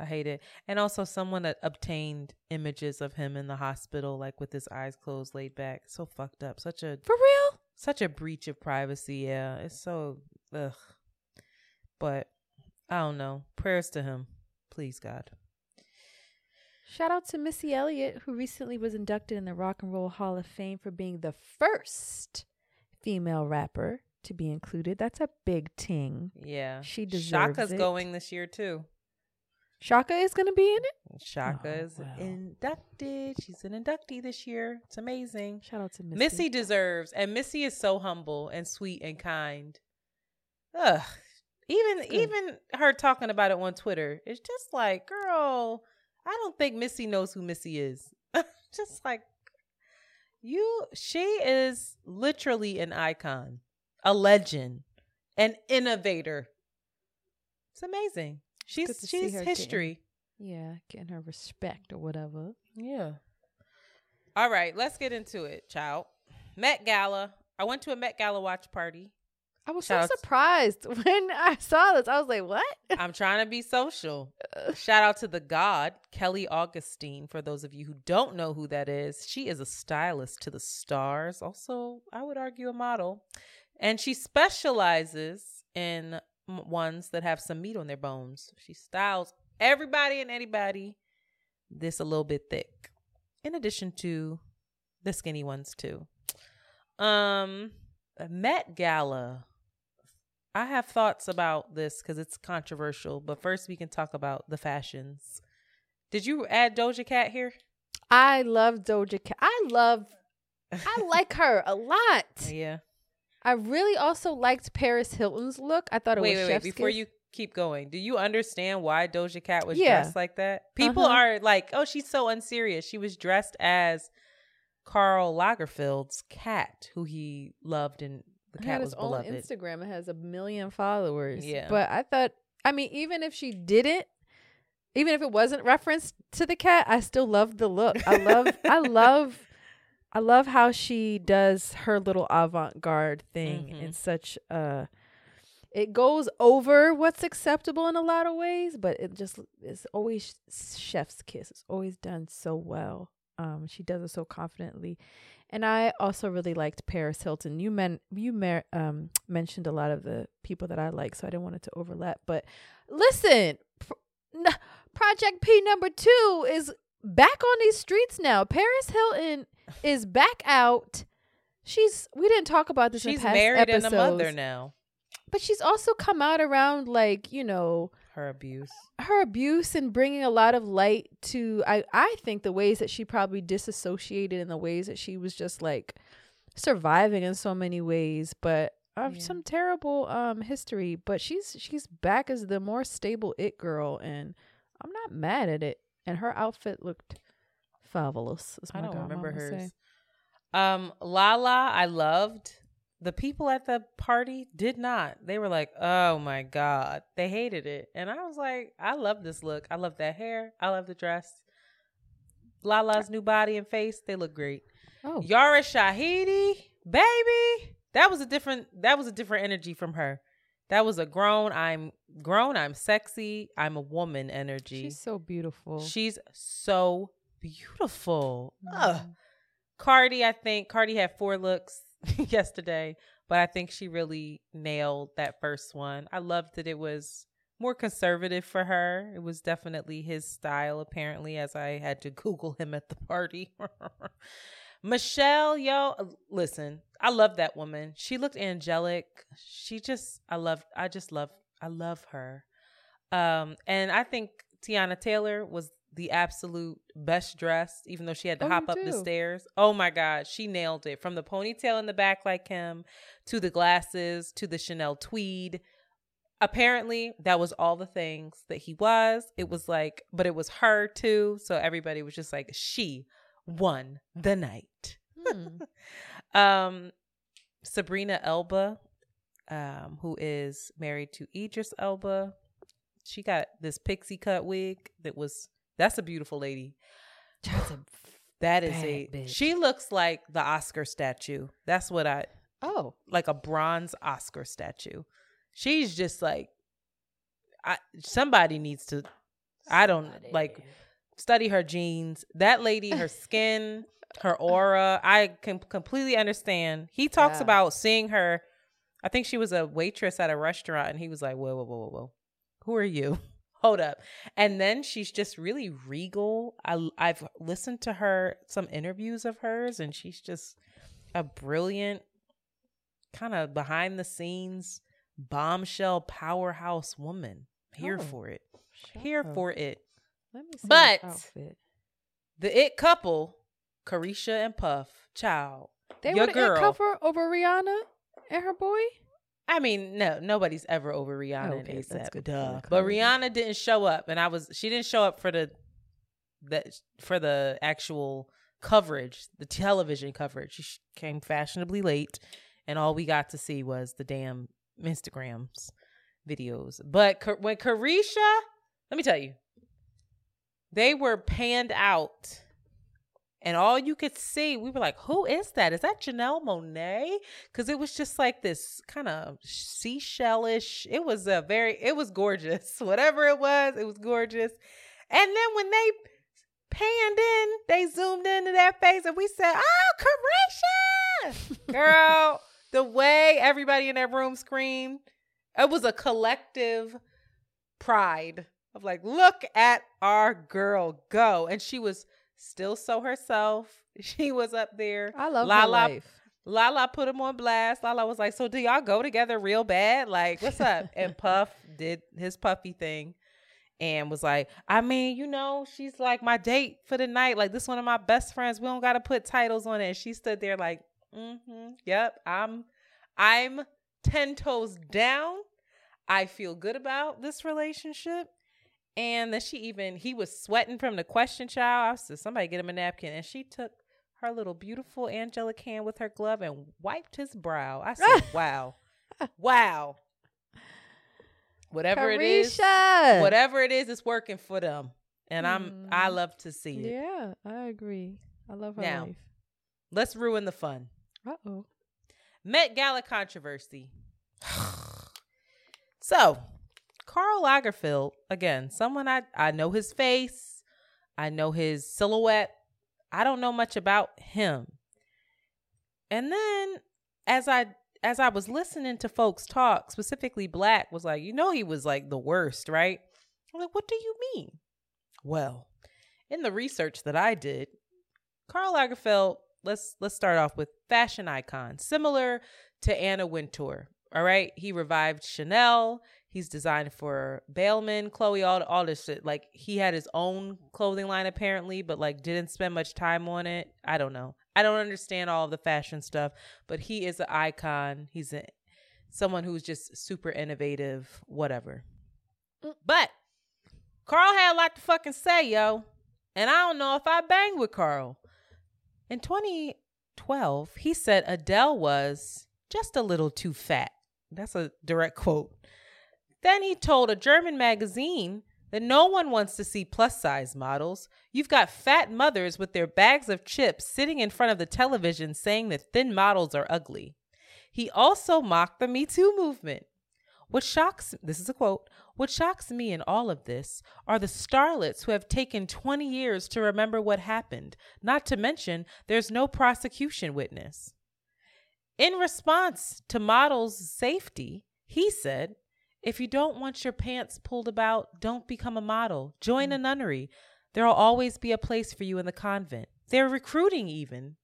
I hate it. And also someone that obtained images of him in the hospital, like with his eyes closed, laid back. So fucked up. For real? Such a breach of privacy. Yeah. It's so, ugh. But I don't know. Prayers to him. Please, God. Shout out to Missy Elliott, who recently was inducted in the Rock and Roll Hall of Fame for being the first female rapper to be included. That's a big ting. Yeah. She deserves Shaka's it. Shaka's going this year too. Shaka is going to be in it? Shaka is inducted. She's an inductee this year. It's amazing. Shout out to Missy. Missy deserves. And Missy is so humble and sweet and kind. Ugh. Even her talking about it on Twitter. It's just like, girl, I don't think Missy knows who Missy is. Just like, she is literally an icon. A legend, an innovator. It's amazing. She's history. Getting her respect or whatever. Yeah. All right, let's get into it, child. Met Gala. I went to a Met Gala watch party. I was so surprised when I saw this. I was like, what? I'm trying to be social. Shout out to the god, Kelly Augustine. For those of you who don't know who that is, she is a stylist to the stars. Also, I would argue a model. And she specializes in ones that have some meat on their bones. She styles everybody and anybody this a little bit thick. In addition to the skinny ones too. Met Gala. I have thoughts about this because it's controversial. But first we can talk about the fashions. Did you add Doja Cat here? I love Doja Cat. I like her a lot. Yeah. I really also liked Paris Hilton's look. I thought it was chef's kiss. Before you keep going, do you understand why Doja Cat was dressed like that? People are like, oh, she's so unserious. She was dressed as Karl Lagerfeld's cat, who he loved, and the cat was beloved. It has its own Instagram. It has 1 million followers. Yeah. But I thought, I mean, even if she didn't, even if it wasn't referenced to the cat, I still loved the look. I love how she does her little avant-garde thing in such it goes over what's acceptable in a lot of ways, but it's always chef's kiss. It's always done so well. She does it so confidently. And I also really liked Paris Hilton. You mentioned a lot of the people that I like, so I didn't want it to overlap. But listen, Project P #2 is back on these streets now. Paris Hilton is back out. We didn't talk about this in past episodes. She's married and a mother now. But she's also come out around, like, you know, her abuse and bringing a lot of light to, I think, the ways that she probably disassociated and the ways that she was just like surviving in so many ways, but some terrible history. But she's back as the more stable it girl, and I'm not mad at it. And her outfit looked fabulous. I don't remember hers. Lala, I loved. The people at the party did not. They were like, oh my God. They hated it. And I was like, I love this look. I love that hair. I love the dress. Lala's new body and face, they look great. Oh. Yara Shahidi, baby. That was a different energy from her. That was a grown, I'm sexy, I'm a woman energy. She's so beautiful. Mm. Cardi, I think. Cardi had 4 looks yesterday, but I think she really nailed that first one. I loved that it was more conservative for her. It was definitely his style, apparently, as I had to Google him at the party. Michelle, yo, listen, I love that woman. She looked angelic. I love her. And I think Tiana Taylor was the absolute best dressed, even though she had to hop up the stairs. Oh my God, she nailed it. From the ponytail in the back like him, to the glasses, to the Chanel tweed. Apparently that was all the things that he was. It was like, but it was her too. So everybody was just like, she won the night. Sabrina Elba, who is married to Idris Elba. She got this pixie cut wig that's a beautiful lady. That is a bitch. She looks like the Oscar statue. That's what like a bronze Oscar statue. She's just like, somebody needs to, study her jeans. That lady, her skin, her aura. I can completely understand. He talks about seeing her. I think she was a waitress at a restaurant and he was like, whoa. Who are you? Hold up. And then she's just really regal. I've listened to some interviews of hers, and she's just a brilliant kind of behind the scenes bombshell powerhouse woman. Here for it. Let me see but the it couple, Carisha and Puff, child. They were the it couple over Rihanna and her boy? I mean, no, nobody's ever over Rihanna and ASAP. Duh. But Rihanna didn't show up, and she didn't show up for the actual coverage, the television coverage. She came fashionably late, and all we got to see was the damn Instagrams videos. But when Carisha, let me tell you, they were panned out. And all you could see, we were like, who is that? Is that Janelle Monáe? Because it was just like this kind of seashellish. It was gorgeous. Whatever it was gorgeous. And then when they panned in, they zoomed into that face and we said, oh, Carisha! Girl, the way everybody in that room screamed, it was a collective pride of like, look at our girl go. And she was still so herself. She was up there. I love her life. Lala put him on blast. Lala was like, so do y'all go together real bad? Like, what's up? And Puff did his puffy thing and was like, I mean, you know, she's like my date for the night. Like, this one of my best friends. We don't got to put titles on it. And she stood there like, yep, I'm 10 toes down. I feel good about this relationship. And then he was sweating from the question, child. I said, somebody get him a napkin. And she took her little beautiful angelic hand with her glove and wiped his brow. I said, wow. Whatever Carisha. Whatever it is, it's working for them. And I love to see it. Yeah, I agree. I love her life. Let's ruin the fun. Uh-oh. Met Gala controversy. So, Karl Lagerfeld, again, someone I know his face, I know his silhouette, I don't know much about him. And then as I was listening to folks talk, specifically Black was like, you know, he was like the worst, right? I'm like, what do you mean? Well, in the research that I did, Karl Lagerfeld, let's start off with fashion icon, similar to Anna Wintour. All right. He revived Chanel. He's designed for Balmain, Chloe, all this shit. Like, he had his own clothing line apparently, but like didn't spend much time on it. I don't know. I don't understand all of the fashion stuff, but he is an icon. He's someone who's just super innovative, whatever. But Karl had a lot to fucking say, yo. And I don't know if I bang with Karl. In 2012, he said Adele was just a little too fat. That's a direct quote. Then he told a German magazine that no one wants to see plus-size models. You've got fat mothers with their bags of chips sitting in front of the television saying that thin models are ugly. He also mocked the Me Too movement. This is a quote, what shocks me in all of this are the starlets who have taken 20 years to remember what happened, not to mention there's no prosecution witness. In response to models' safety, he said, if you don't want your pants pulled about, don't become a model. Join a nunnery. There'll always be a place for you in the convent. They're recruiting even.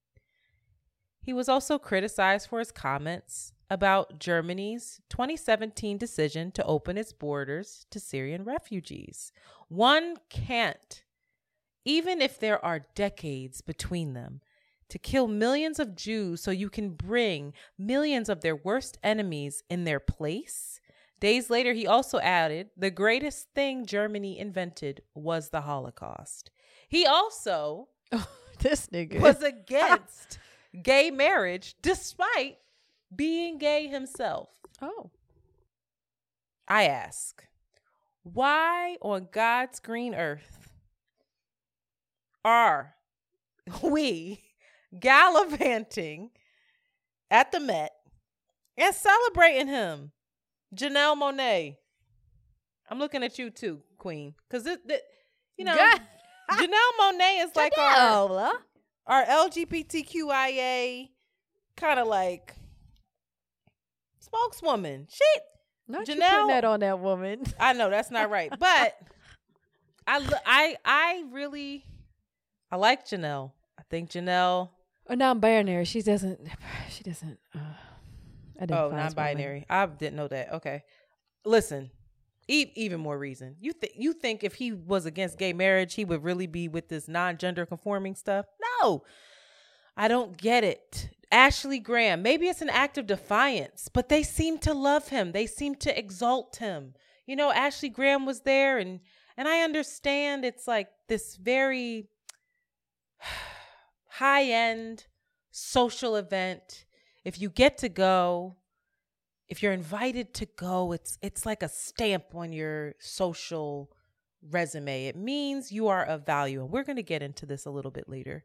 He was also criticized for his comments about Germany's 2017 decision to open its borders to Syrian refugees. One can't, even if there are decades between them, to kill millions of Jews so you can bring millions of their worst enemies in their place. Days later, he also added, the greatest thing Germany invented was the Holocaust. He also this nigga was against gay marriage despite being gay himself. Oh. I ask, why on God's green earth are we gallivanting at the Met and celebrating him? Janelle Monáe. I'm looking at you too, Queen. Because, you know, Janelle Monáe is like our LGBTQIA kind of like spokeswoman. Shit. Not Janelle, you putting that on that woman. I know, that's not right. But I like Janelle. I think Janelle. Or non-binary. She doesn't. Oh, non-binary. I didn't know that. Okay. Listen, even more reason. You think if he was against gay marriage, he would really be with this non-gender conforming stuff? No. I don't get it. Ashley Graham, maybe it's an act of defiance, but they seem to love him. They seem to exalt him. You know, Ashley Graham was there, and I understand it's like this very high-end social event. If you get to go, if you're invited to go, it's like a stamp on your social resume. It means you are of value. And we're going to get into this a little bit later.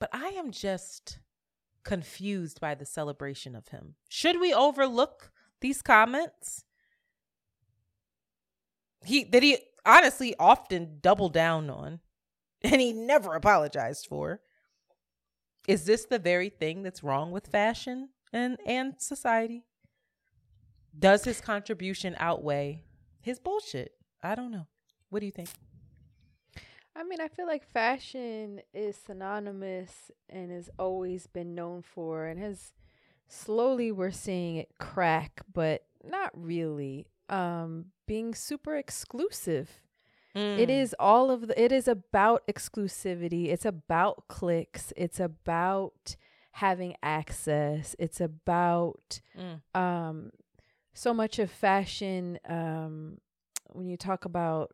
But I am just confused by the celebration of him. Should we overlook these comments? He honestly often doubled down on, and he never apologized for. Is this the very thing that's wrong with fashion and society? Does his contribution outweigh his bullshit? I don't know. What do you think? I mean, I feel like fashion is synonymous and has always been known for and has slowly we're seeing it crack, but not really. Being super exclusive. It is all of the. It is about exclusivity. It's about clicks. It's about having access. It's about so much of fashion. When you talk about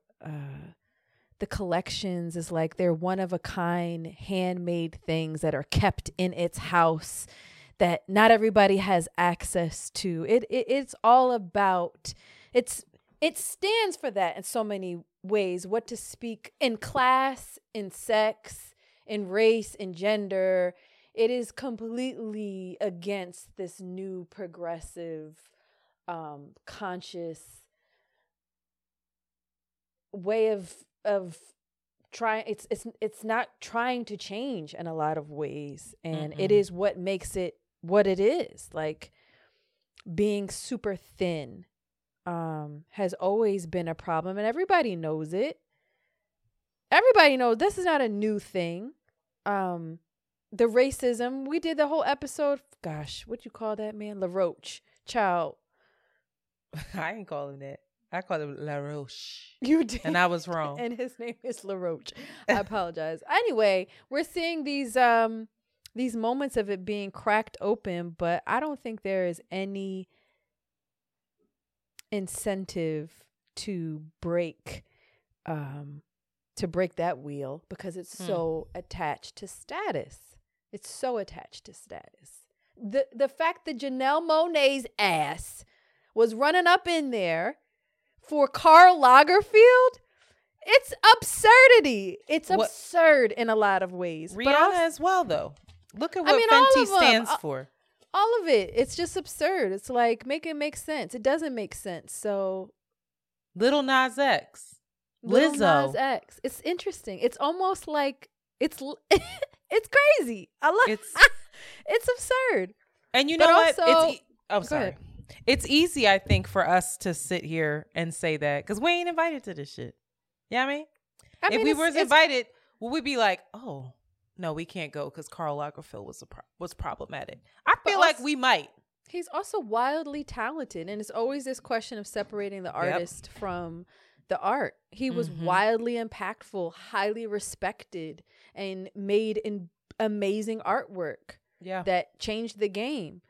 the collections, is like they're one of a kind, handmade things that are kept in its house that not everybody has access to. It's all about. It stands for that in so many ways, what to speak in class, in sex, in race, in gender. It is completely against this new progressive, conscious way of it's not trying to change in a lot of ways, and it is what makes it what it is. Like being super thin has always been a problem, and everybody knows it. Everybody knows this is not a new thing. The racism, we did the whole episode. Gosh, what you call that, man? LaRoche. Child. I ain't call him that. I called him LaRoche. You did. And I was wrong. And his name is LaRoche. I apologize. Anyway, we're seeing these moments of it being cracked open, but I don't think there is any incentive to break that wheel, because it's so attached to status. It's so attached to status. The fact that Janelle Monáe's ass was running up in there for Karl Lagerfeld, it's absurdity. It's absurd in a lot of ways. Rihanna as well, though. Look at what Fenty stands for. All of it. It's just absurd. It's like, make it make sense. It doesn't make sense. So, Little Nas X. Lizzo. Little Nas X. It's interesting. It's almost like, it's crazy. I love it. It's absurd. And you know what? Sorry. It's easy, I think, for us to sit here and say that, because we ain't invited to this shit. You know what I mean? If we were invited, would we be like, oh, no, we can't go because Karl Lagerfeld was problematic? I feel like we might. He's also wildly talented, and it's always this question of separating the artist from the art. He was wildly impactful, highly respected, and made in amazing artwork that changed the game.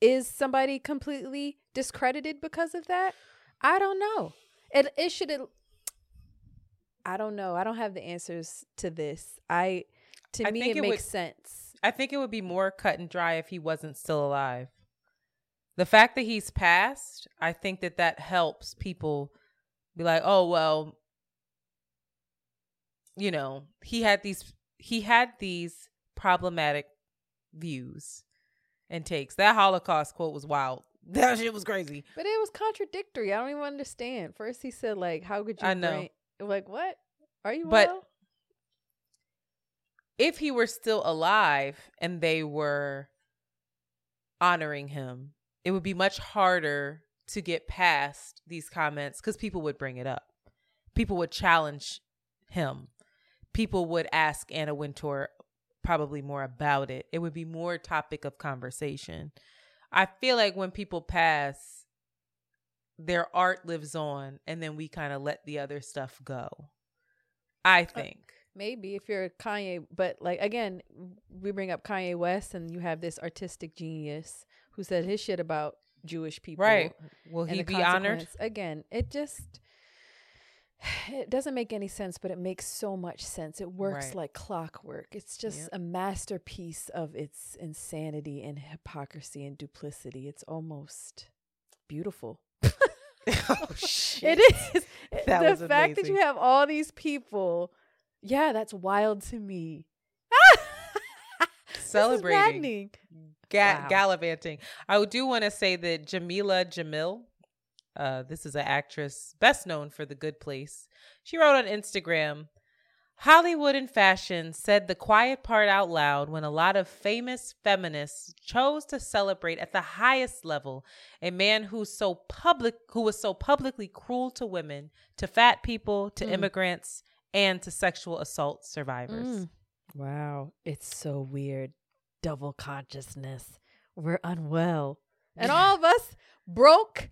Is somebody completely discredited because of that? I don't know. It should. I don't know. I don't have the answers to this. To me, it makes sense. I think it would be more cut and dry if he wasn't still alive. The fact that he's passed, I think that helps people be like, oh, well, you know, he had these problematic views and takes. That Holocaust quote was wild. That shit was crazy. But it was contradictory. I don't even understand. First he said, like, how could you like, what? Are you well? If he were still alive and they were honoring him, it would be much harder to get past these comments, because people would bring it up. People would challenge him. People would ask Anna Wintour probably more about it. It would be more topic of conversation. I feel like when people pass, their art lives on, and then we kind of let the other stuff go. I think maybe if you're Kanye, but like, again, we bring up Kanye West, and you have this artistic genius who said his shit about Jewish people. Right. Will he be honored? Again, it doesn't make any sense, but it makes so much sense. It works like clockwork. It's just a masterpiece of its insanity and hypocrisy and duplicity. It's almost beautiful. Oh, shit. It is. The fact that you have all these people. Yeah, that's wild to me. Celebrating. Gallivanting. I do want to say that Jamila Jamil, this is an actress best known for The Good Place. She wrote on Instagram, Hollywood and fashion said the quiet part out loud when a lot of famous feminists chose to celebrate at the highest level a man who was so publicly cruel to women, to fat people, to immigrants, and to sexual assault survivors. Wow. It's so weird. Double consciousness. We're unwell. And all of us broke,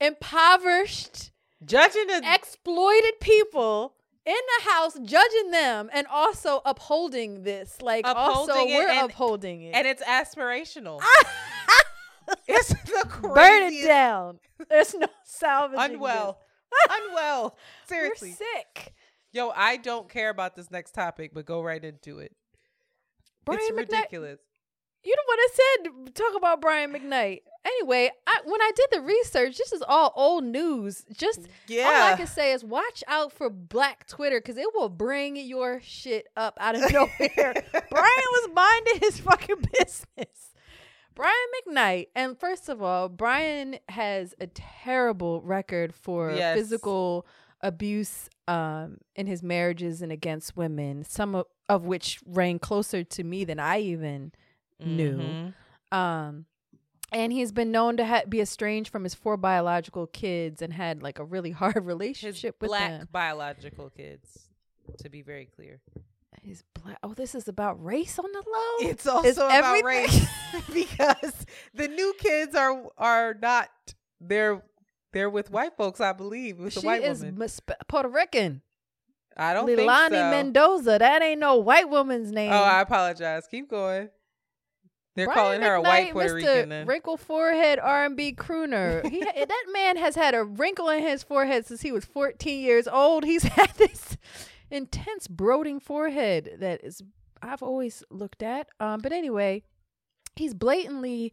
impoverished, judging exploited people in the house, judging them, and also upholding this. Like, upholding it. And it's aspirational. It's the craziest. Burn it down. There's no salvaging. Unwell. Seriously. We're sick. Yo, I don't care about this next topic, but go right into it. Brian McKnight. Ridiculous. You know what I said? Talk about Brian McKnight. Anyway, when I did the research, this is all old news. All I can say is watch out for Black Twitter, because it will bring your shit up out of nowhere. Brian was minding his fucking business. Brian McKnight. And first of all, Brian has a terrible record for physical abuse in his marriages and against women, some of which rang closer to me than I even knew. And he's been known to be estranged from his 4 biological kids and had like a really hard relationship with them. His black biological kids, to be very clear. He's black. Oh, this is about race on the low? It's also about race. Because the new kids are not, they're with white folks, I believe. With the white woman. She is Puerto Rican. I don't think so. Lilani Mendoza. That ain't no white woman's name. Oh, I apologize. Keep going. They're Brian calling her a white Puerto Rican. Then. Wrinkle forehead R&B crooner. That man has had a wrinkle in his forehead since he was 14 years old. He's had this intense brooding forehead that is I've always looked at. But anyway, he's blatantly.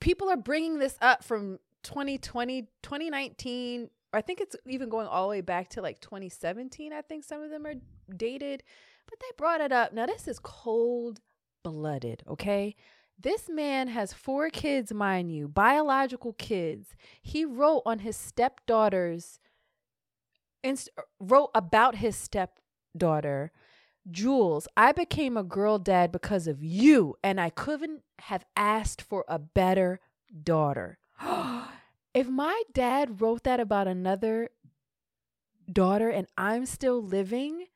People are bringing this up from 2020, 2019. I think it's even going all the way back to like 2017. I think some of them are dated, but they brought it up. Now this is cold blooded, okay? This man has 4 kids, mind you, biological kids. He wrote on his stepdaughter's wrote about his stepdaughter, Jules. I became a girl dad because of you, and I couldn't have asked for a better daughter. If my dad wrote that about another daughter and I'm still living,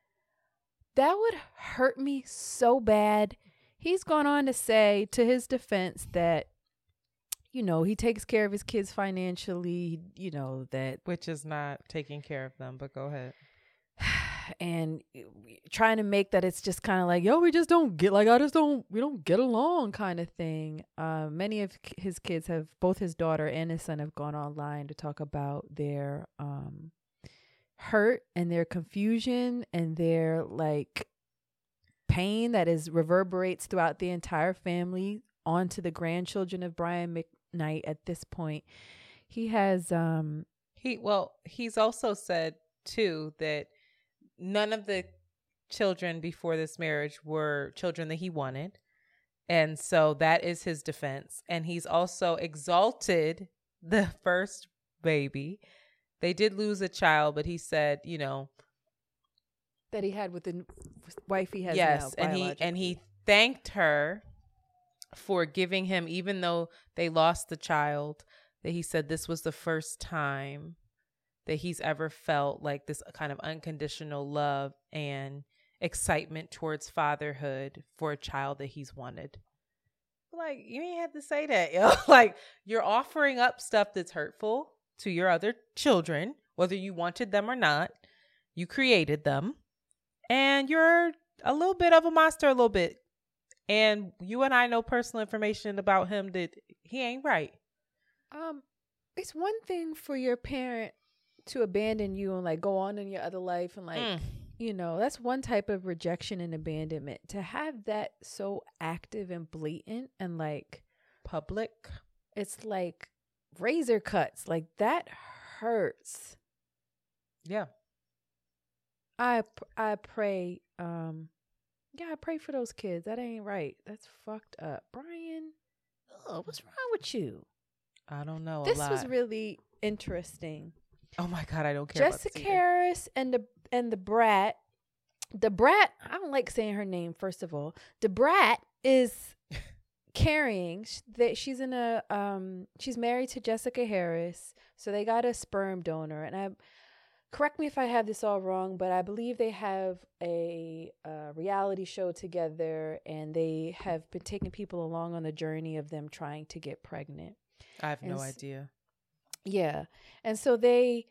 that would hurt me so bad. He's gone on to say, to his defense, that, you know, he takes care of his kids financially, you know, that... Which is not taking care of them, but go ahead. And trying to make that it's just kind of like, yo, we just don't get, like, we don't get along kind of thing. Many of his kids have, both his daughter and his son have gone online to talk about their hurt and their confusion and their, like... pain that is reverberates throughout the entire family onto the grandchildren of Brian McKnight. At this point, he has he's also said too that none of the children before this marriage were children that he wanted, and so that is his defense. And he's also exalted the first baby. They did lose a child, but he said, you know, that he had with the wife he has now. Yes, and he thanked her for giving him, even though they lost the child, that he said this was the first time that he's ever felt like this kind of unconditional love and excitement towards fatherhood for a child that he's wanted. Like, you ain't had to say that, yo. Like, you're offering up stuff that's hurtful to your other children, whether you wanted them or not. You created them. And you're a little bit of a monster, a little bit. And you and I know personal information about him that he ain't right. It's one thing for your parent to abandon you and like go on in your other life and like, you know, that's one type of rejection and abandonment. To have that so active and blatant and like public, it's like razor cuts. Like that hurts. Yeah. I pray, I pray for those kids. That ain't right. That's fucked up. Brian, what's wrong with you? I don't know. This was really interesting. Oh my God, I don't care. Jessica Harris and the brat. The brat, I don't like saying her name, first of all. The brat is carrying that she's in a she's married to Jessica Harris, so they got a sperm donor, and I correct me if I have this all wrong, but I believe they have a reality show together, and they have been taking people along on the journey of them trying to get pregnant. I have no idea. Yeah. And so they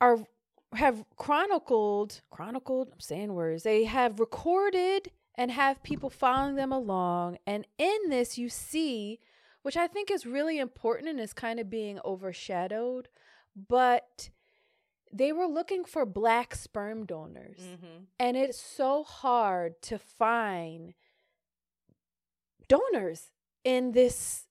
have chronicled, I'm saying words, they have recorded and have people following them along. And in this you see, which I think is really important and is kind of being overshadowed, but... they were looking for black sperm donors. Mm-hmm. And it's so hard to find donors in this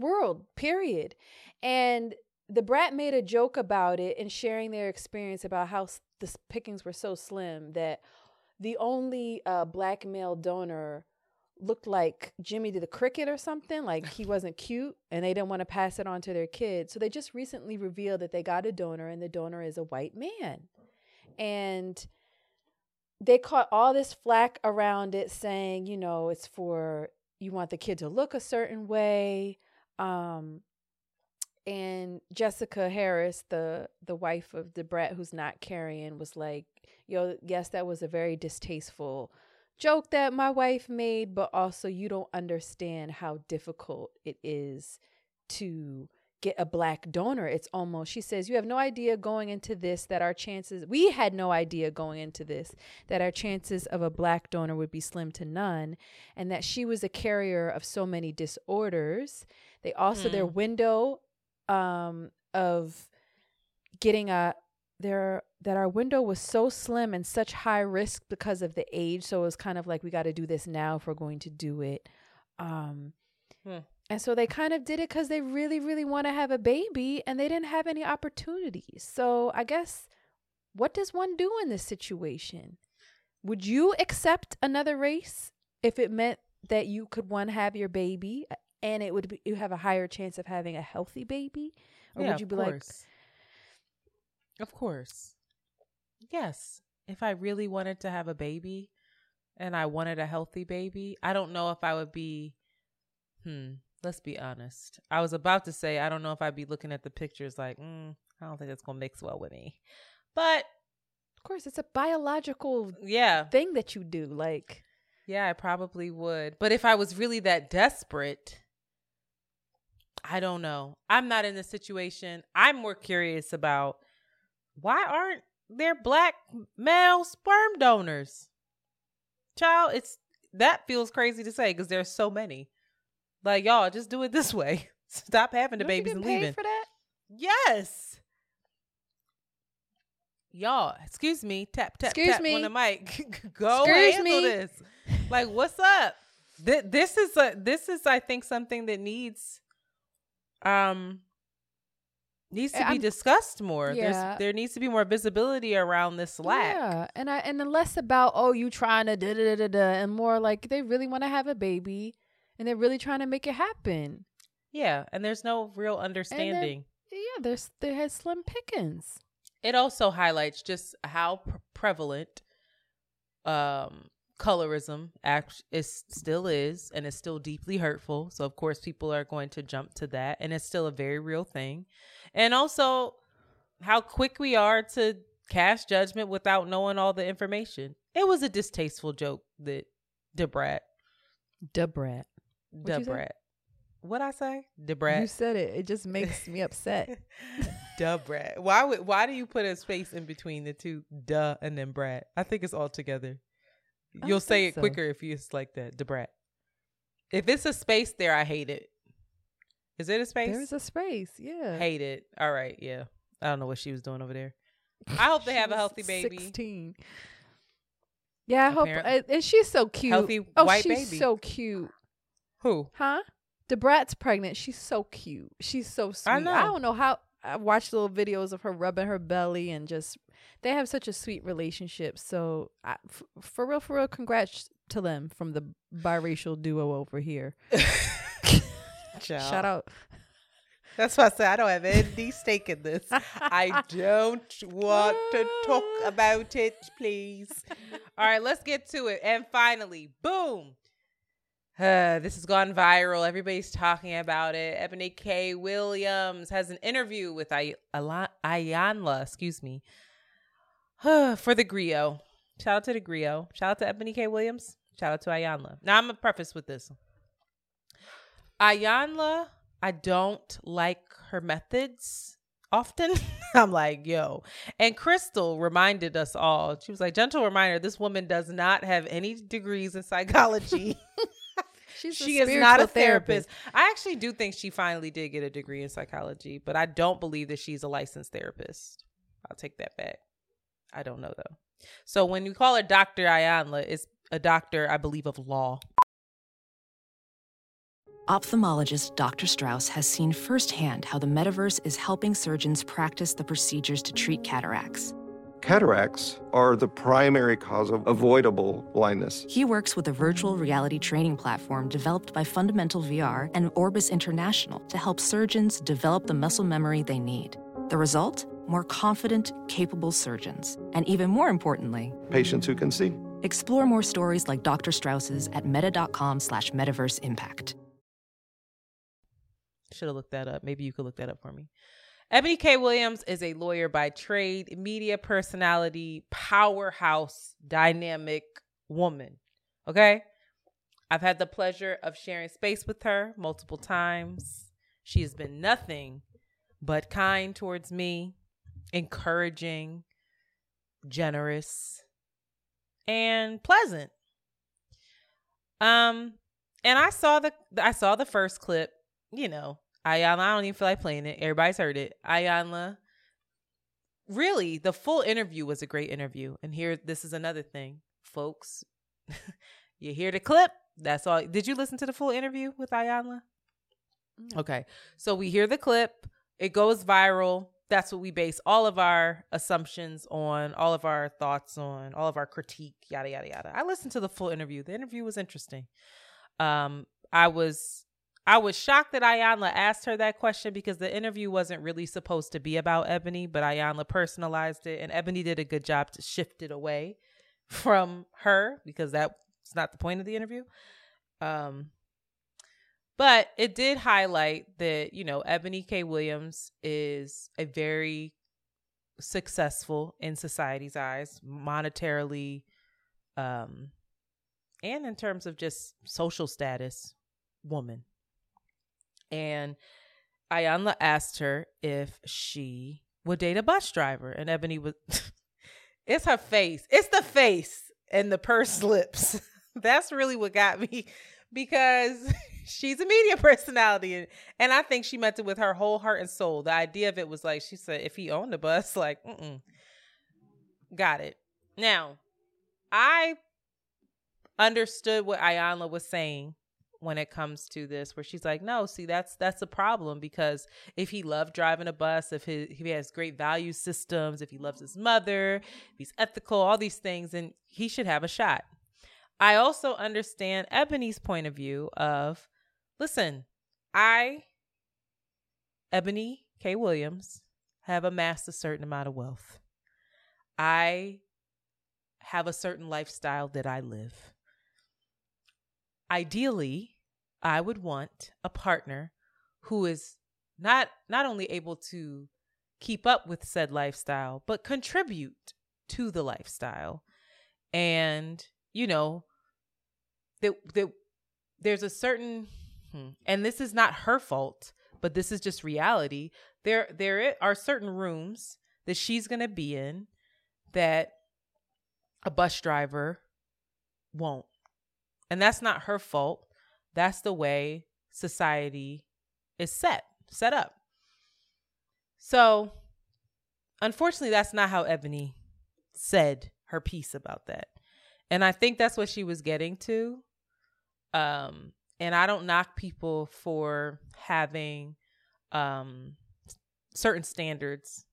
world, period. And the brat made a joke about it and sharing their experience about how the pickings were so slim that the only black male donor looked like Jimmy the Cricket or something, like he wasn't cute, and they didn't want to pass it on to their kids. So they just recently revealed that they got a donor, and the donor is a white man. And they caught all this flack around it saying, you know, it's for, you want the kid to look a certain way. And Jessica Harris, the wife of the brat who's not carrying, was like, yo, yes, that was a very distasteful joke that my wife made, but also you don't understand how difficult it is to get a black donor. It's almost, she says, you have no idea going into this that our chances, we had no idea going into this that our chances of a black donor would be slim to none, and that she was a carrier of so many disorders. They also, their window of getting a, there, that our window was so slim and such high risk because of the age. So it was kind of like, we got to do this now if we're going to do it. And so they kind of did it because they really, really want to have a baby, and they didn't have any opportunities. So I guess, what does one do in this situation? Would you accept another race if it meant that you could, one, have your baby, and it would be, you have a higher chance of having a healthy baby? Or would you be like, of course. Yes. If I really wanted to have a baby and I wanted a healthy baby, I don't know if I would be, let's be honest. I was about to say, I don't know if I'd be looking at the pictures like, I don't think that's going to mix well with me. But of course, it's a biological thing that you do. Like, yeah, I probably would. But if I was really that desperate, I don't know. I'm not in this situation. I'm more curious about, why aren't there black male sperm donors? Child, it's, that feels crazy to say because there's so many. Like, y'all, just do it this way. Stop having the babies and leaving. For that? Yes. Y'all, excuse me. Tap, tap, excuse tap me. On the mic. Go excuse handle me. This. Like, what's up? This is, I think, something that needs to be discussed more. Yeah. There needs to be more visibility around this lack. Yeah, and less about, oh, you trying to da da da da, and more like they really want to have a baby and they're really trying to make it happen. Yeah, and there's no real understanding. Then, there has slim pickings. It also highlights just how prevalent colorism still is, and it's still deeply hurtful. So of course people are going to jump to that, and it's still a very real thing. And also how quick we are to cast judgment without knowing all the information. It was a distasteful joke that Debrat. What'd I say? Debrat. You said it. It just makes me upset. Debrat. Why do you put a space in between the two, duh and then brat? I think it's all together. You'll say it quicker if you just like that. Debrat. If it's a space there, I hate it. Is it a space? There's a space, yeah. Hate it. All right, yeah. I don't know what she was doing over there. I hope they have a healthy baby. 16. Yeah, I hope. And she's so cute. Healthy white baby. She's so cute. Who? Huh? Debrat's pregnant. She's so cute. She's so sweet. I know. I don't know how. I watched little videos of her rubbing her belly and just, they have such a sweet relationship. So for real, congrats to them from the biracial duo over here. Shout out. That's why I said I don't have any stake in this. I don't want to talk about it, please. All right, let's get to it. And finally, boom. This has gone viral. Everybody's talking about it. Ebony K. Williams has an interview with Ayanla, for the griot. Shout out to the griot. Shout out to Ebony K. Williams. Shout out to Ayanla. Now, I'm going to preface with this. Ayanla, I don't like her methods often. I'm like, yo. And Crystal reminded us all. She was like, gentle reminder, this woman does not have any degrees in psychology. She is not a therapist. I actually do think she finally did get a degree in psychology, but I don't believe that she's a licensed therapist. I'll take that back. I don't know, though. So when you call her Dr. Ayanla, it's a doctor, I believe, of law. Ophthalmologist Dr. Strauss has seen firsthand how the metaverse is helping surgeons practice the procedures to treat cataracts. Cataracts are the primary cause of avoidable blindness. He works with a virtual reality training platform developed by Fundamental VR and Orbis International to help surgeons develop the muscle memory they need. The result? More confident, capable surgeons. And even more importantly, patients who can see. Explore more stories like Dr. Strauss's at meta.com/metaverseimpact. Should have looked that up. Maybe you could look that up for me. Ebony K. Williams is a lawyer by trade, media personality, powerhouse, dynamic woman. Okay? I've had the pleasure of sharing space with her multiple times. She has been nothing but kind towards me, encouraging, generous, and pleasant. And I saw the first clip, you know, Ayanla, I don't even feel like playing it. Everybody's heard it. Ayanla. Really, the full interview was a great interview. And here, this is another thing, folks. You hear the clip? That's all. Did you listen to the full interview with Ayanla? Mm-hmm. Okay. So we hear the clip. It goes viral. That's what we base all of our assumptions on, all of our thoughts on, all of our critique, yada, yada, yada. I listened to the full interview. The interview was interesting. I was shocked that Ayanla asked her that question because the interview wasn't really supposed to be about Ebony, but Ayanla personalized it, and Ebony did a good job to shift it away from her because that's not the point of the interview. But it did highlight that, you know, Ebony K. Williams is a very successful, in society's eyes, monetarily, and in terms of just social status, woman. And Ayanla asked her if she would date a bus driver, and Ebony was it's her face. It's the face and the purse slips. That's really what got me, because she's a media personality, and I think she meant it with her whole heart and soul. The idea of it was like, she said, if he owned a bus, like, got it. Now, I understood what Ayanla was saying when it comes to this, where she's like, no, see, that's a problem, because if he loved driving a bus, if he has great value systems, if he loves his mother, if he's ethical, all these things, then he should have a shot. I also understand Ebony's point of view of, listen, Ebony K. Williams, have amassed a certain amount of wealth. I have a certain lifestyle that I live. Ideally, I would want a partner who is not only able to keep up with said lifestyle, but contribute to the lifestyle. And, you know, that there's a certain, and this is not her fault, but this is just reality. There are certain rooms that she's going to be in that a bus driver won't. And that's not her fault. That's the way society is set up. So, unfortunately, that's not how Ebony said her piece about that. And I think that's what she was getting to. And I don't knock people for having certain standards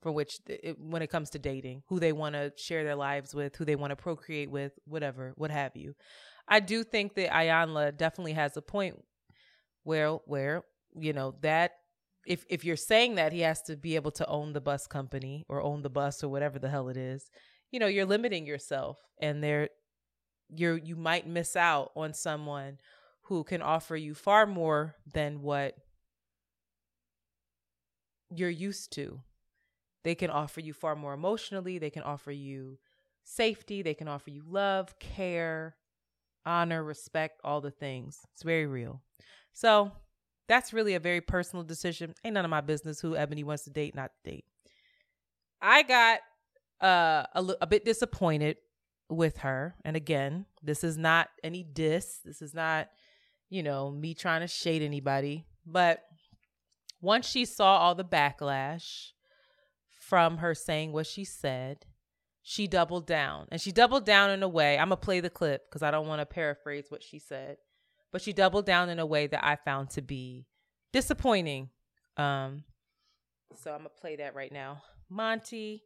for which, when it comes to dating, who they want to share their lives with, who they want to procreate with, whatever, what have you. I do think that Ayanla definitely has a point where you know, that if you're saying that he has to be able to own the bus company or own the bus or whatever the hell it is, you know, you're limiting yourself, and you might miss out on someone who can offer you far more than what you're used to. They can offer you far more emotionally. They can offer you safety. They can offer you love, care, honor, respect, all the things. It's very real. So that's really a very personal decision. Ain't none of my business who Ebony wants to date, not to date. I got a bit disappointed with her. And again, this is not any diss. This is not, you know, me trying to shade anybody. But once she saw all the backlash from her saying what she said, she doubled down. And she doubled down in a way, I'm going to play the clip because I don't want to paraphrase what she said, but she doubled down in a way that I found to be disappointing. So I'm going to play that right now. Monty,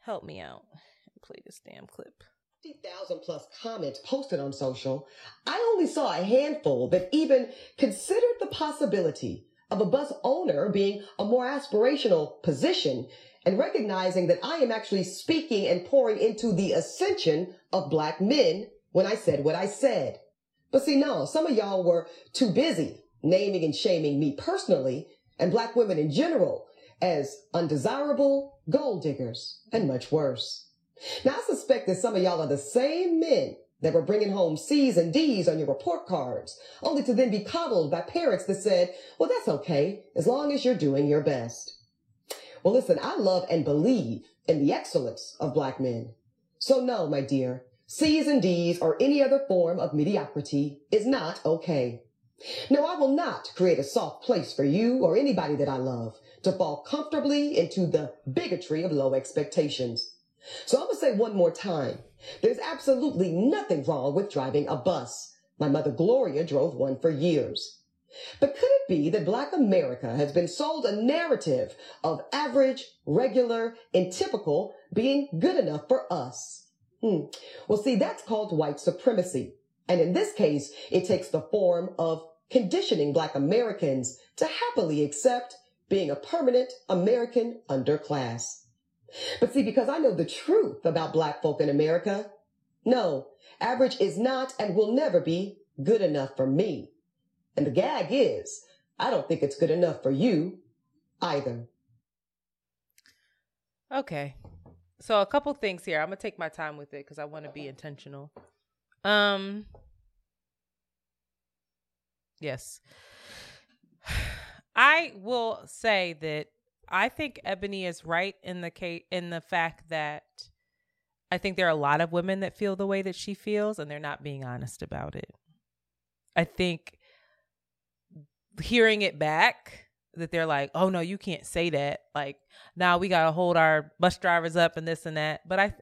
Help me out and play this damn clip. 50,000 plus comments posted on social. I only saw a handful that even considered the possibility of a bus owner being a more aspirational position, and recognizing that I am actually speaking and pouring into the ascension of black men when I said what I said. But see, no, some of y'all were too busy naming and shaming me personally and black women in general as undesirable, gold diggers, and much worse. Now, I suspect that some of y'all are the same men that were bringing home C's and D's on your report cards, only to then be coddled by parents that said, well, that's okay, as long as you're doing your best. Well, listen, I love and believe in the excellence of black men. So no, my dear, C's and D's or any other form of mediocrity is not okay. No, I will not create a soft place for you or anybody that I love to fall comfortably into the bigotry of low expectations. So I'm going to say one more time, there's absolutely nothing wrong with driving a bus. My mother Gloria drove one for years. But could it be that black America has been sold a narrative of average, regular, and typical being good enough for us? Well, see, that's called white supremacy. And in this case, it takes the form of conditioning black Americans to happily accept being a permanent American underclass. But see, because I know the truth about black folk in America, no, average is not and will never be good enough for me. And the gag is, I don't think it's good enough for you either. Okay. So a couple things here. I'm going to take my time with it because I want to be intentional. Yes. I will say that I think Ebony is right in the case, in the fact that I think there are a lot of women that feel the way that she feels and they're not being honest about it. I think hearing it back, that they're like, oh no, you can't say that. Like, now we got to hold our bus drivers up and this and that. But I,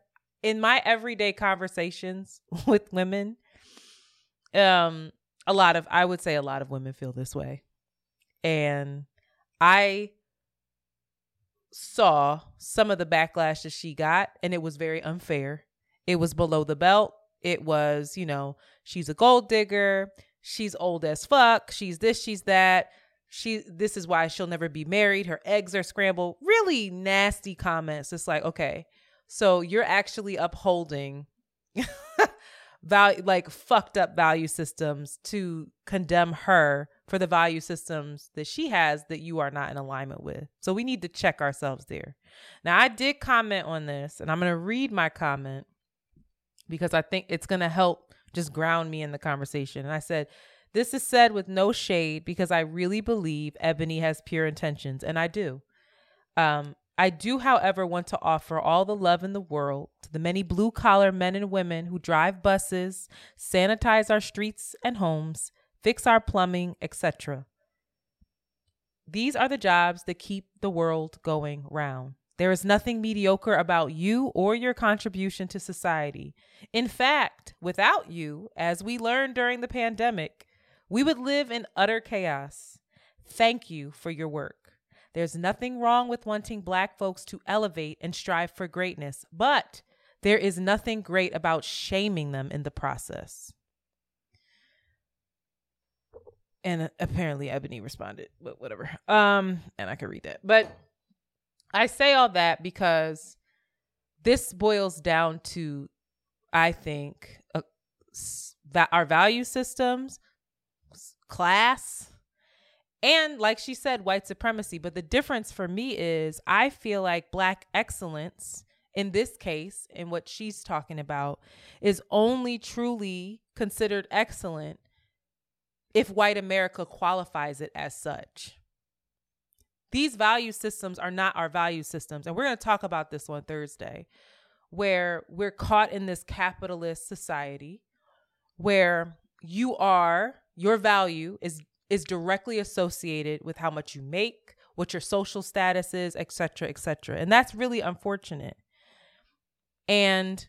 in my everyday conversations with women, I would say a lot of women feel this way. And I saw some of the backlash that she got, and it was very unfair. It was below the belt. It was, you know, she's a gold digger. She's old as fuck. She's this, she's that. This is why she'll never be married. Her eggs are scrambled. Really nasty comments. It's like, okay, so you're actually upholding value, like fucked up value systems to condemn her for the value systems that she has that you are not in alignment with. So we need to check ourselves there. Now, I did comment on this, and I'm going to read my comment because I think it's going to help just ground me in the conversation. And I said, this is said with no shade because I really believe Ebony has pure intentions, and I do. I do, however, want to offer all the love in the world to the many blue-collar men and women who drive buses, sanitize our streets and homes, fix our plumbing, etc. These are the jobs that keep the world going round. There is nothing mediocre about you or your contribution to society. In fact, without you, as we learned during the pandemic, we would live in utter chaos. Thank you for your work. There's nothing wrong with wanting black folks to elevate and strive for greatness, but there is nothing great about shaming them in the process. And apparently Ebony responded, but whatever. And I could read that. But I say all that because this boils down to, I think, that our value systems, class, and like she said, white supremacy. But the difference for me is I feel like black excellence in this case, and what she's talking about, is only truly considered excellent if white America qualifies it as such. These value systems are not our value systems. And we're going to talk about this on Thursday, where we're caught in this capitalist society where your value is directly associated with how much you make, what your social status is, et cetera, et cetera. And that's really unfortunate. And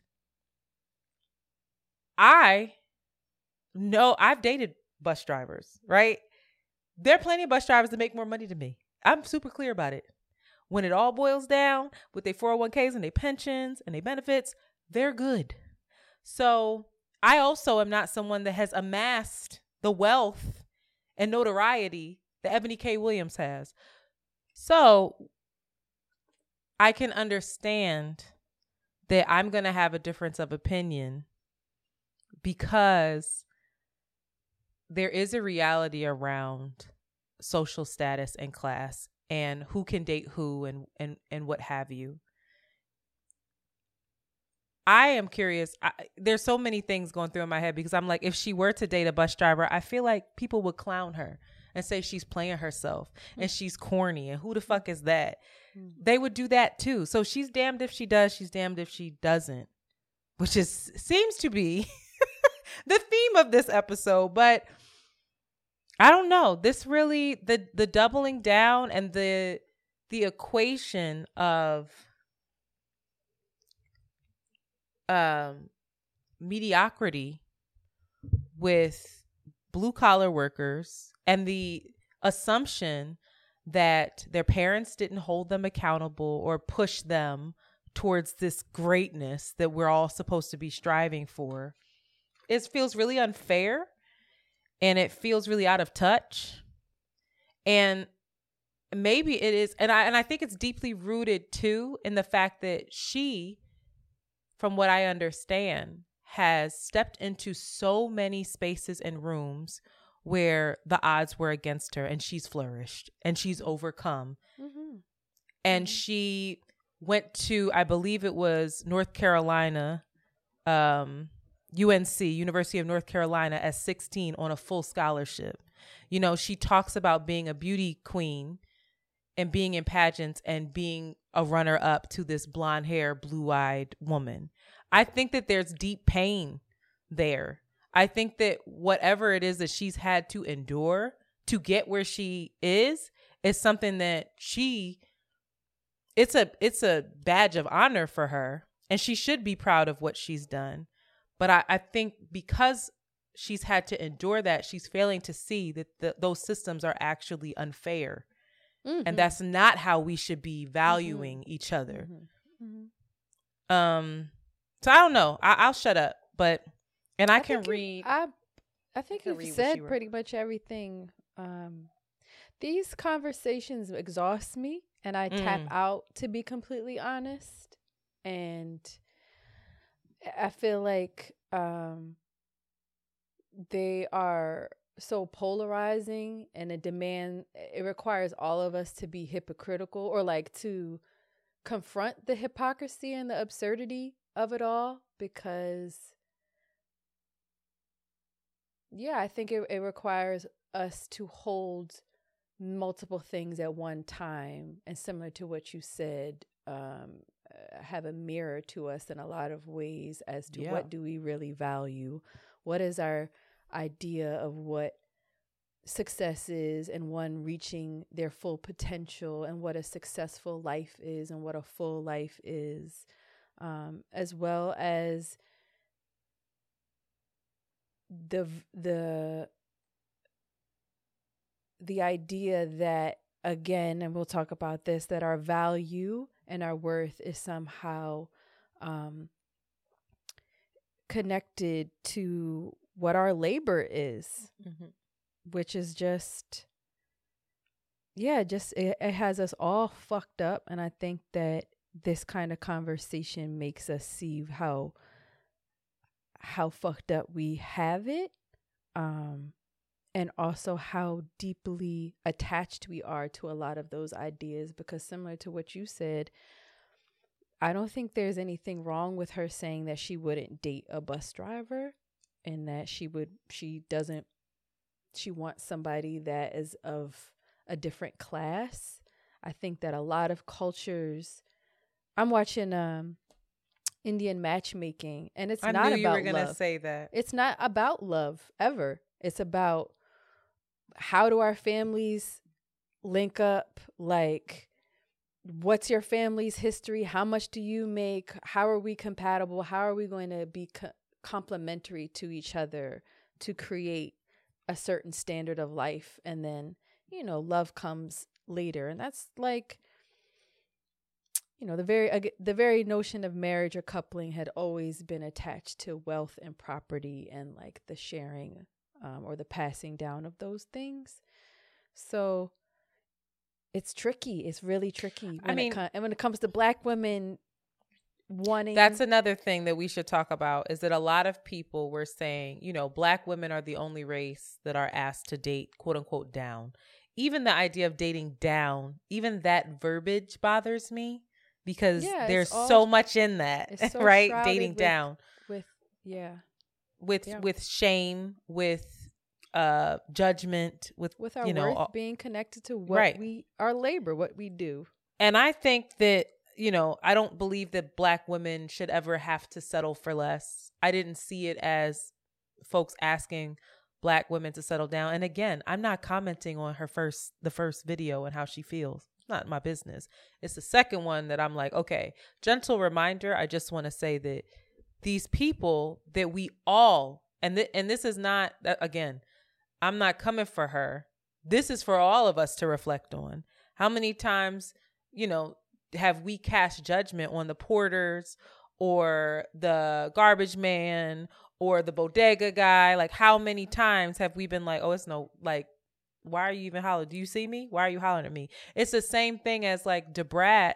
I know I've dated bus drivers, right? There are plenty of bus drivers that make more money than me. I'm super clear about it. when it all boils down with their 401ks and their pensions and their benefits, they're good. So I also am not someone that has amassed the wealth and notoriety that Ebony K. Williams has. So I can understand that I'm going to have a difference of opinion because there is a reality around social status and class and who can date who and what have you. I am curious. There's so many things going through in my head because I'm like, if she were to date a bus driver, I feel like people would clown her and say she's playing herself and she's corny and who the fuck is that? They would do that too. So she's damned if she does, she's damned if she doesn't, which is seems to be the theme of this episode. But I don't know. This really, the doubling down and the equation of mediocrity with blue collar workers and the assumption that their parents didn't hold them accountable or push them towards this greatness that we're all supposed to be striving for. It feels really unfair and it feels really out of touch. And maybe it is. And I think it's deeply rooted too in the fact that she, from what I understand, has stepped into so many spaces and rooms where the odds were against her and she's flourished and she's overcome. Mm-hmm. And she went to, I believe it was North Carolina, UNC, University of North Carolina at 16 on a full scholarship. You know, she talks about being a beauty queen and being in pageants and being a runner up to this blonde hair, blue eyed woman. I think that there's deep pain there. I think that whatever it is that she's had to endure to get where she is something that it's a badge of honor for her and she should be proud of what she's done. But I think because she's had to endure that, she's failing to see that those systems are actually unfair. Mm-hmm. And that's not how we should be valuing mm-hmm. each other. Mm-hmm. Mm-hmm. So I don't know. I'll shut up. But and I can read. I think you've said pretty much everything. These conversations exhaust me, and I tap out, to be completely honest. And I feel like they are so polarizing, and it requires all of us to be hypocritical or like to confront the hypocrisy and the absurdity of it all, because I think it requires us to hold multiple things at one time, and similar to what you said, have a mirror to us in a lot of ways as to what do we really value? What is our idea of what success is, and one reaching their full potential, and what a successful life is, and what a full life is, as well as the idea that, again, and we'll talk about this, that our value and our worth is somehow connected to what our labor is, mm-hmm. which is just it has us all fucked up. And I think that this kind of conversation makes us see how fucked up we have it, and also how deeply attached we are to a lot of those ideas. Because similar to what you said, I don't think there's anything wrong with her saying that she wouldn't date a bus driver and that she wants somebody that is of a different class. I think that a lot of cultures, I'm watching Indian Matchmaking, and it's not about love. I knew you were going to say that. It's not about love ever. It's about how do our families link up? Like, what's your family's history? How much do you make? How are we compatible? How are we going to be complementary to each other to create a certain standard of life? And then, love comes later. And that's like, you know, the very notion of marriage or coupling had always been attached to wealth and property and like the sharing or the passing down of those things. So it's tricky. It's really tricky. When it comes to Black women wanting. That's another thing that we should talk about, is that a lot of people were saying, you know, Black women are the only race that are asked to date, quote unquote, down. Even the idea of dating down, even that verbiage bothers me, because there's so much in that, so right? Dating down. With shame, with judgment, with our worth being connected to what our labor, what we do. And I think that, you know, I don't believe that Black women should ever have to settle for less. I didn't see it as folks asking Black women to settle down. And again, I'm not commenting on the first video and how she feels. It's not my business. It's the second one that I'm like, okay, gentle reminder. I just want to say that these people that we all, and this is not, again, I'm not coming for her. This is for all of us to reflect on. How many times, you know, have we cast judgment on the porters or the garbage man or the bodega guy? Like, how many times have we been like, oh, it's no, like, why are you even hollering? Do you see me? Why are you hollering at me? It's the same thing as like Debrat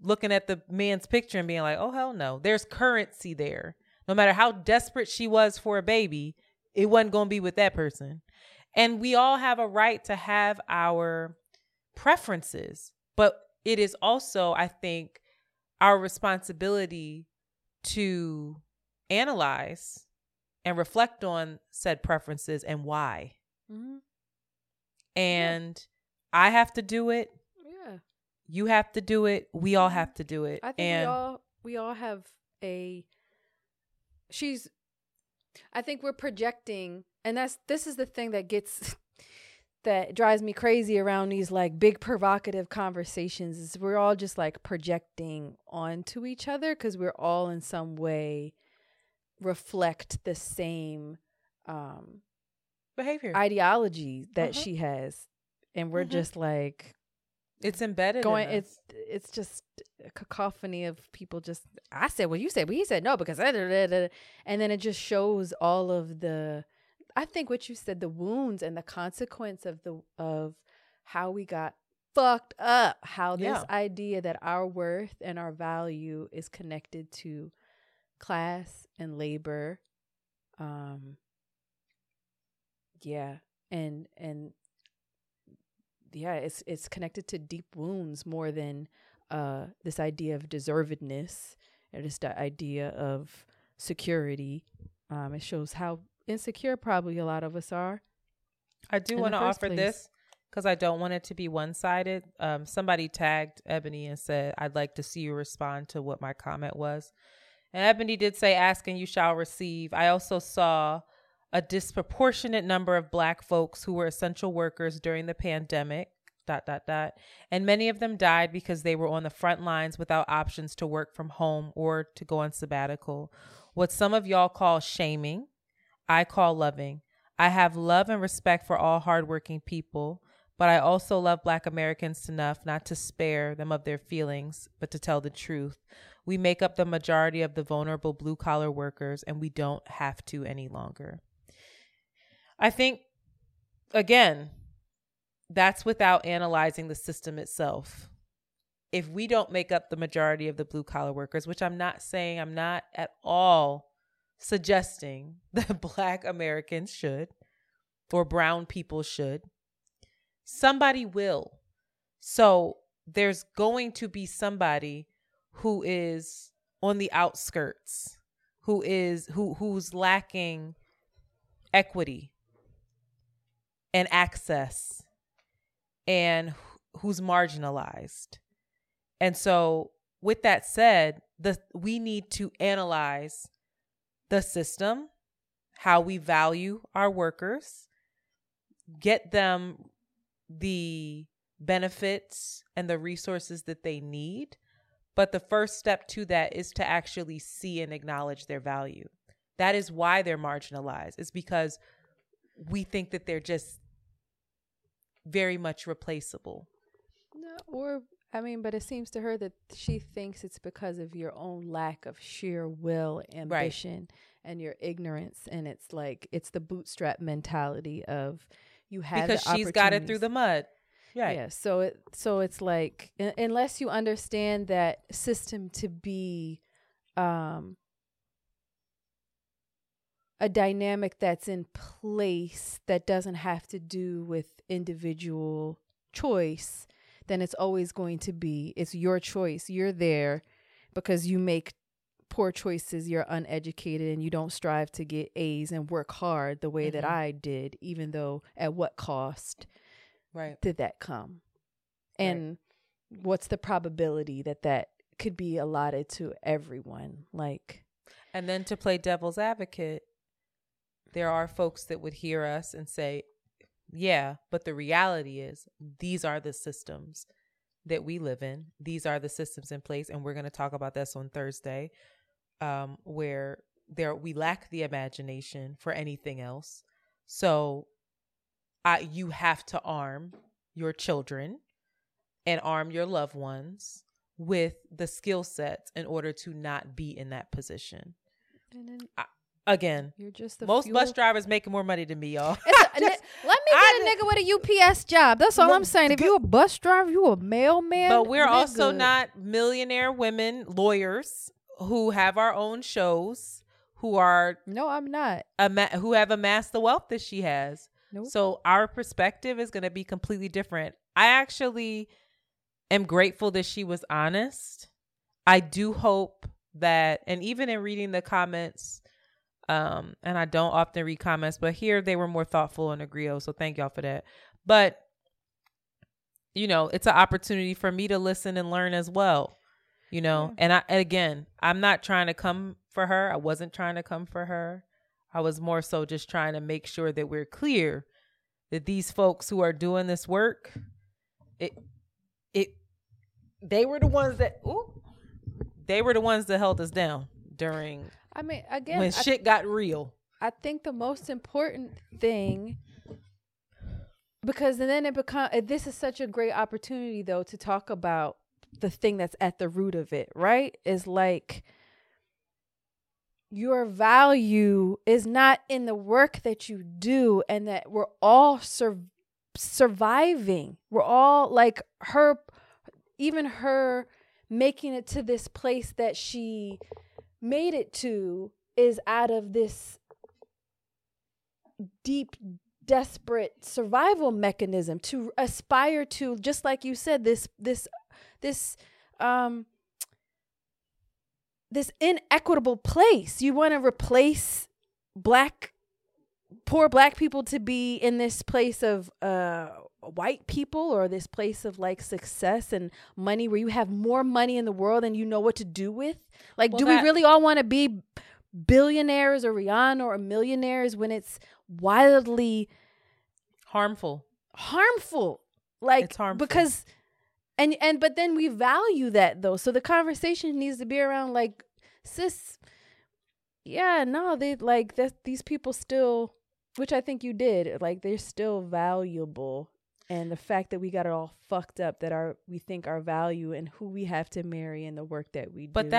looking at the man's picture and being like, oh, hell no. There's currency there. No matter how desperate she was for a baby, it wasn't going to be with that person. And we all have a right to have our preferences, but it is also, I think, our responsibility to analyze and reflect on said preferences and why. Mm-hmm. And I have to do it. Yeah. You have to do it. We all have to do it. I think we all have I think we're projecting, and this is the thing that gets that drives me crazy around these like big provocative conversations, is we're all just like projecting onto each other, because we're all in some way reflect the same behavior, ideology that she has, and we're just like, it's embedded in us. It's just a cacophony of people just, I said well, you said well, he said no, because and then it just shows all of the, I think what you said, the wounds and the consequence of how we got fucked up, how this idea that our worth and our value is connected to class and labor, it's connected to deep wounds more than this idea of deservedness or just the idea of security. It shows how insecure probably a lot of us are. I do want to offer this, because I don't want it to be one-sided. Somebody tagged Ebony and said, I'd like to see you respond to what my comment was. And Ebony did say, ask and you shall receive. I also saw a disproportionate number of Black folks who were essential workers during the pandemic, ... And many of them died because they were on the front lines without options to work from home or to go on sabbatical. What some of y'all call shaming, I call loving. I have love and respect for all hardworking people, but I also love Black Americans enough not to spare them of their feelings, but to tell the truth. We make up the majority of the vulnerable blue-collar workers, and we don't have to any longer. I think, again, that's without analyzing the system itself. If we don't make up the majority of the blue-collar workers, which I'm not at all suggesting that Black Americans should or brown people should, somebody will. So there's going to be somebody who is on the outskirts, who's lacking equity and access and who's marginalized. And so with that said, we need to analyze the system, how we value our workers, get them the benefits and the resources that they need. But the first step to that is to actually see and acknowledge their value. That is why they're marginalized. It's because we think that they're just very much replaceable. No, or I mean, but it seems to her that she thinks it's because of your own lack of sheer will, ambition, and your ignorance. And it's like, it's the bootstrap mentality of you have the opportunities. Because she's got it through the mud. Right. Yeah. So it's like, unless you understand that system to be a dynamic that's in place that doesn't have to do with individual choice, then it's always going to be, it's your choice. You're there because you make poor choices. You're uneducated and you don't strive to get A's and work hard the way that I did, even though at what cost did that come? And what's the probability that that could be allotted to everyone? Like, and then to play devil's advocate, there are folks that would hear us and say, yeah, but the reality is these are the systems that we live in. These are the systems in place. And we're going to talk about this on Thursday, where we lack the imagination for anything else. So you have to arm your children and arm your loved ones with the skill sets in order to not be in that position. And then again, you're just most bus drivers making more money than me, y'all. Let me get a nigga with a UPS job. That's all I'm saying. If you a bus driver, you a mailman. But we're also not millionaire women lawyers who have our own shows, who are who have amassed the wealth that she has. Nope. So our perspective is going to be completely different. I actually am grateful that she was honest. I do hope that, and even in reading the comments. And I don't often read comments, but here they were more thoughtful and agreeable. So thank y'all for that. But, you know, it's an opportunity for me to listen and learn as well, you know. Yeah. And again, I'm not trying to come for her. I wasn't trying to come for her. I was more so just trying to make sure that we're clear that these folks who are doing this work, they were the ones that, held us down during... I mean, again, when shit got real, I think the most important thing, because then it becomes, this is such a great opportunity though, to talk about the thing that's at the root of it, right? Is like your value is not in the work that you do, and that we're all surviving. We're all like her, even her making it to this place that she made it to is out of this deep, desperate survival mechanism to aspire to, just like you said, this inequitable place. You want to replace poor black people to be in this place of white people, or this place of like success and money, where you have more money in the world and you know what to do with. Like, do we really all want to be billionaires or Rihanna or millionaires when it's wildly harmful? Like, it's harmful. Because but then we value that though. So the conversation needs to be around like, sis, yeah, no, they like that. These people still, which I think you did, like they're still valuable. And the fact that we got it all fucked up, that we think our value and who we have to marry and the work that we do. But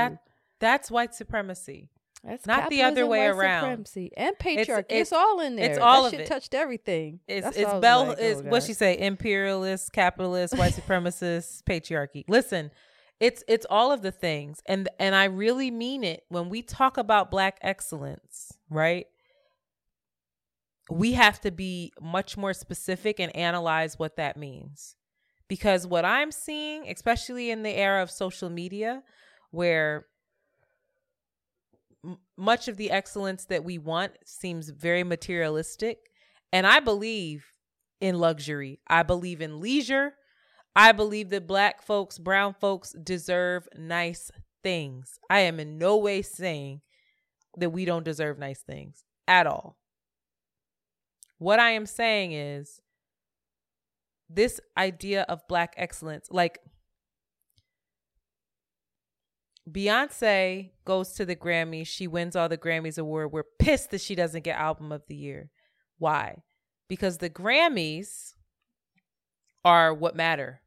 that's white supremacy. That's not the other way around. Supremacy and patriarchy. It's all in there. It's all of it. That shit touched everything. It's bell. Like, is what she say? Imperialist, capitalist, white supremacist, patriarchy. Listen, it's all of the things, and I really mean it when we talk about Black excellence, right? We have to be much more specific and analyze what that means, because what I'm seeing, especially in the era of social media, where much of the excellence that we want seems very materialistic. And I believe in luxury. I believe in leisure. I believe that Black folks, brown folks deserve nice things. I am in no way saying that we don't deserve nice things at all. What I am saying is this idea of Black excellence, like Beyonce goes to the Grammys. She wins all the Grammys award. We're pissed that she doesn't get album of the year. Why? Because the Grammys are what matter.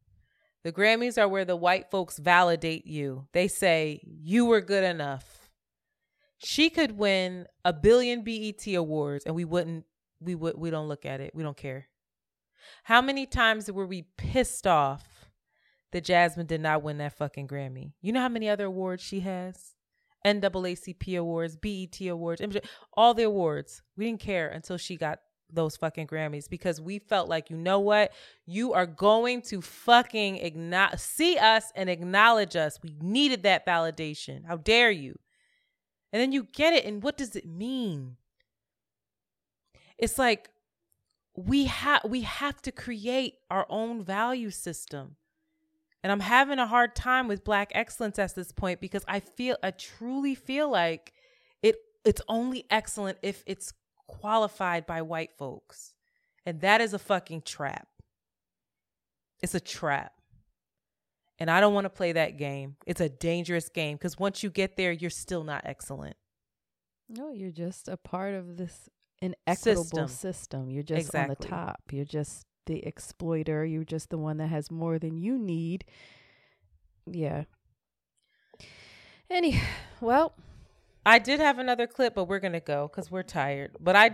The Grammys are where the white folks validate you. They say, you were good enough. She could win 1 billion BET awards and we don't look at it. We don't care. How many times were we pissed off that Jasmine did not win that fucking Grammy? You know how many other awards she has? NAACP awards, BET awards, all the awards. We didn't care until she got those fucking Grammys because we felt like, you know what? You are going to fucking see us and acknowledge us. We needed that validation. How dare you? And then you get it. And what does it mean? It's like we have to create our own value system. And I'm having a hard time with Black excellence at this point because I truly feel like it's only excellent if it's qualified by white folks. And that is a fucking trap. It's a trap. And I don't want to play that game. It's a dangerous game because once you get there, you're still not excellent. No, you're just a part of this inequitable system. You're just on the top. You're just the exploiter. You're just the one that has more than you need. Yeah. Well, I did have another clip, but we're going to go because we're tired. But I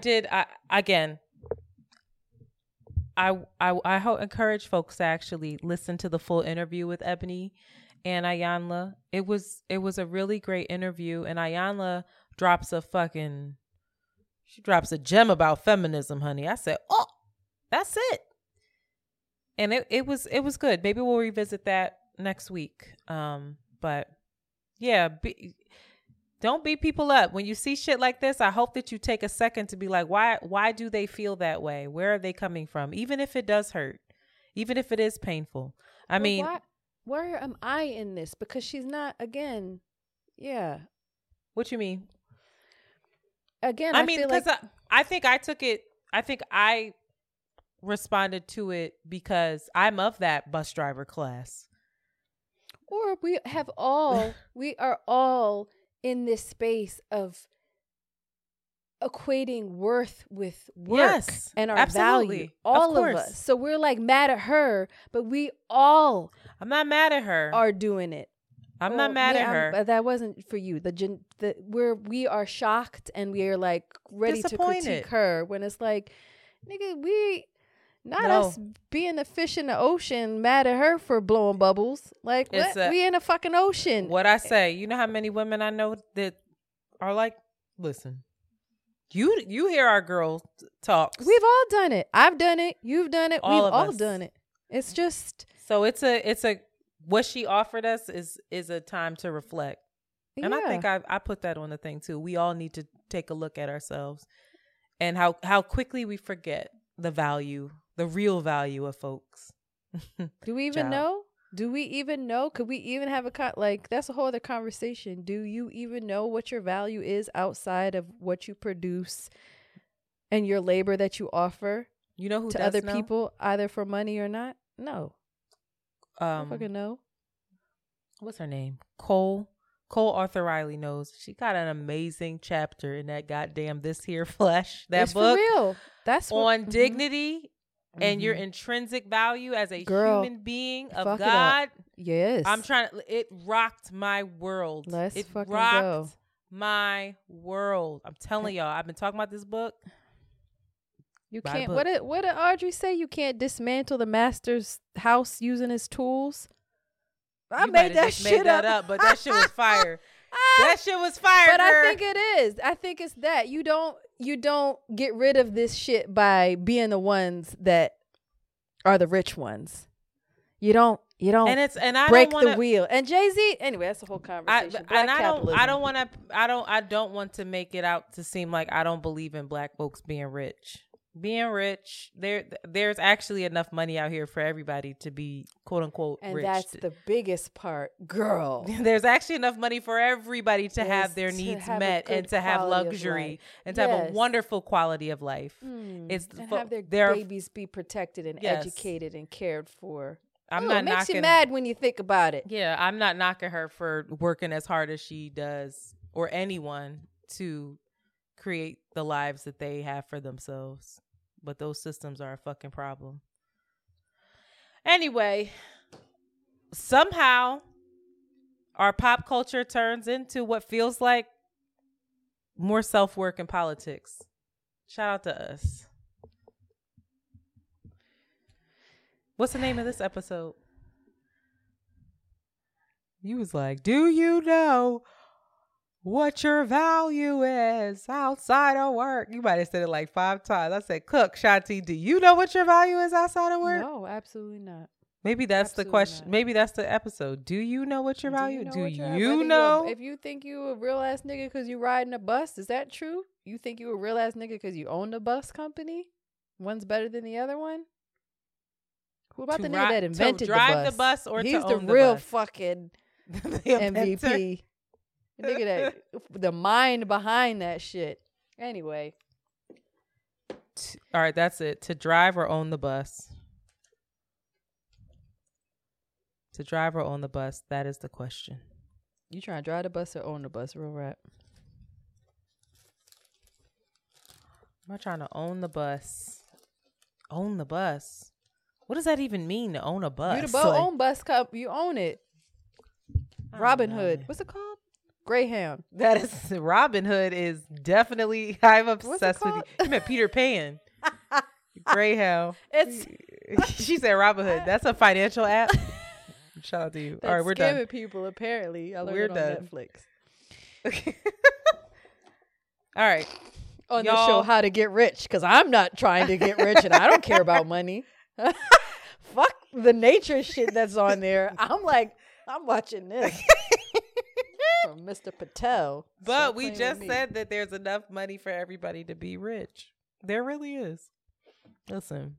encourage folks to actually listen to the full interview with Ebony and Ayanla. It was a really great interview, and Ayanla drops a gem about feminism, honey. I said, oh, that's it. And it was good. Maybe we'll revisit that next week. But yeah, don't beat people up. When you see shit like this, I hope that you take a second to be like, why do they feel that way? Where are they coming from? Even if it does hurt, even if it is painful. I mean, where am I in this? Because she's not, again. Yeah. What you mean? Again, I mean, because like I responded to it because I'm of that bus driver class. Or we are all in this space of equating worth with work, yes, and our absolutely. Value. All of us. So we're like mad at her, but we all. I'm not mad at her. Are doing it. I'm not mad at her. That wasn't for you. We are shocked and we are like ready to critique her when it's like, nigga, us being a fish in the ocean, mad at her for blowing bubbles. Like, what? We in a fucking ocean. What I say, you know how many women I know that are like, listen, you hear our girl talk. We've all done it. I've done it. You've done it. We've all done it. It's just. So it's what she offered us is a time to reflect. And yeah. I think I put that on the thing too. We all need to take a look at ourselves. And how quickly we forget the value, the real value of folks. Do we even know? Do we even know? Could we even have a that's a whole other conversation. Do you even know what your value is outside of what you produce and your labor that you offer? You know who to does other know? People, either for money or not? No. I fucking know. What's her name? Cole Arthur Riley knows. She got an amazing chapter in that goddamn This Here Flesh. That it's book. For real. That's on dignity and your intrinsic value as a human being of God. Yes. It rocked my world. My world. I'm telling y'all, I've been talking about this book. You can't. What did Audrey say? You can't dismantle the master's house using his tools. I made that up, but that shit was fire. That shit was fire. But girl. I think it is. I think it's that you don't get rid of this shit by being the ones that are the rich ones. You don't. And I break the wheel. And Jay-Z. Anyway, that's a whole conversation. I don't want to make it out to seem like I don't believe in Black folks being rich. Being rich, there's actually enough money out here for everybody to be quote unquote rich. And that's the biggest part, girl. There's actually enough money for everybody to have their needs met and to have luxury and to have a wonderful quality of life. Have their babies be protected and educated and cared for. It makes you mad when you think about it. Yeah, I'm not knocking her for working as hard as she does or anyone to create the lives that they have for themselves. But those systems are a fucking problem. Anyway, somehow our pop culture turns into what feels like more self-work in politics. Shout out to us. What's the name of this episode? You was like, do you know what your value is outside of work? You might have said it like 5 times. I said, Cook, Shanti, do you know what your value is outside of work? No, absolutely not. Maybe that's absolutely the question. Not. Maybe that's the episode. Do you know what your value is? Do you know? If you think you a real ass nigga because you riding a bus, is that true? You think you a real ass nigga because you own a bus company? One's better than the other one? Who about the nigga that invented the bus? To drive the bus or to own the bus? He's the real fucking MVP. The nigga that, the mind behind that shit. Anyway. All right, that's it. To drive or own the bus. To drive or own the bus, that is the question. You trying to drive the bus or own the bus? Real rap. Am I trying to own the bus? Own the bus? What does that even mean, to own a bus? You the own bus cup. You own it. Robin Hood. What's it called? Greyhound. That is Robin Hood is definitely, I'm obsessed with you. You meant Peter Pan. Greyhound. It's she said Robin Hood. That's a financial app. Shout out to you. All right, we're done. Scamming people, apparently. I learned it on Netflix. Okay. All right. On the show, How to Get Rich, because I'm not trying to get rich and I don't care about money. Fuck the nature shit that's on there. I'm like, I'm watching this. From Mr. Patel. But we just said that there's enough money for everybody to be rich. There really is. Listen.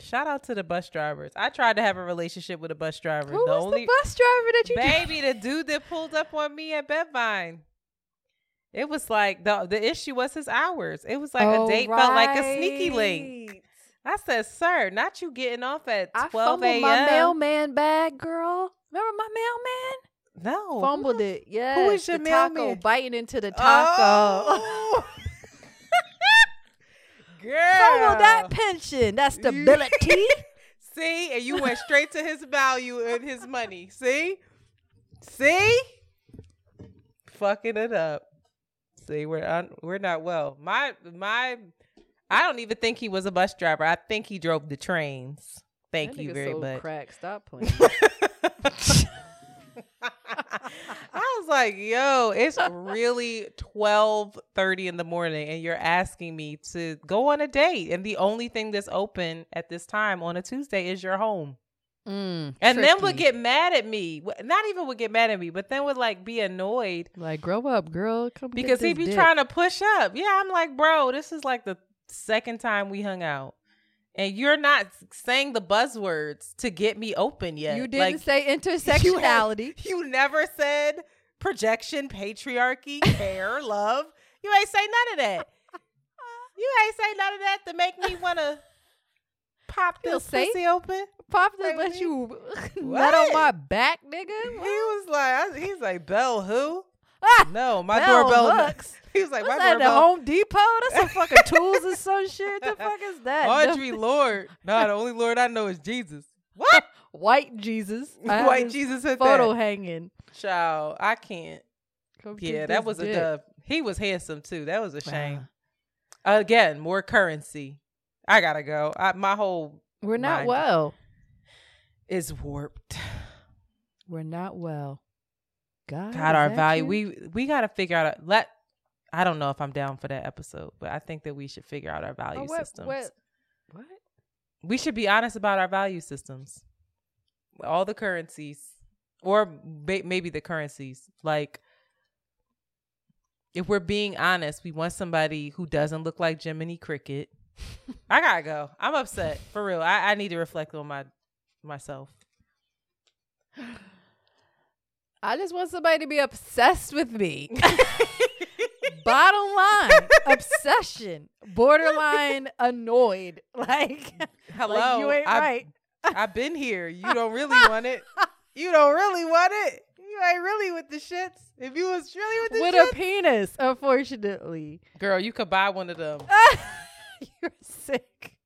Shout out to the bus drivers. I tried to have a relationship with a bus driver. Who was the bus driver that you the dude that pulled up on me at Bedvine. It was like the issue was his hours. It was like a date felt like a sneaky link. I said, sir, not you getting off at 12 a.m. I fumbled my mailman bag, girl. Remember my mailman? No. Fumbled it. Yeah. Who is your mailman? Taco biting into the taco. Oh. Girl. So will that pension, that stability. See, and you went straight to his value and his money. See, fucking it up. See, we're not well. My, I don't even think he was a bus driver. I think he drove the trains. Thank you very much. Crack, stop playing. I was like, yo, it's really 12:30 in the morning and you're asking me to go on a date. And the only thing that's open at this time on a Tuesday is your home. And tricky. Then would get mad at me. Not even would get mad at me, but then would like be annoyed. Like, grow up, girl. Come because he'd be trying to push up. Yeah, I'm like, bro, this is like the second time we hung out. And you're not saying the buzzwords to get me open yet. You didn't say intersectionality. You never said projection, patriarchy, care, love. You ain't say none of that. You ain't say none of that to make me want to pop this pussy open. Pop this, but you nut on my back, nigga. He was like, he's like, Bell who? No, my doorbell hooks. He was like, my doorbell. Home Depot? That's some fucking tools or some shit. The fuck is that? Audrey Lorde. Nah, the only Lord I know is Jesus. What? White Jesus. White Jesus at photo that. Hanging. Child, I can't. Come that was a dub. He was handsome too. That was a shame. Again, more currency. I gotta go. My whole we're not well. Is warped. We're not well. God, our value. We gotta figure out. I don't know if I'm down for that episode, but I think that we should figure out our value systems. What? We should be honest about our value systems. All the currencies, or maybe the currencies. Like, if we're being honest, we want somebody who doesn't look like Jiminy Cricket. I gotta go. I'm upset for real. I need to reflect on myself. I just want somebody to be obsessed with me. Bottom line, obsession, borderline annoyed. Like, hello, like you ain't right. I've been here. You don't really want it. You don't really want it. You ain't really with the shits. If you was really with the shits. With a penis, unfortunately. Girl, you could buy one of them. You're sick.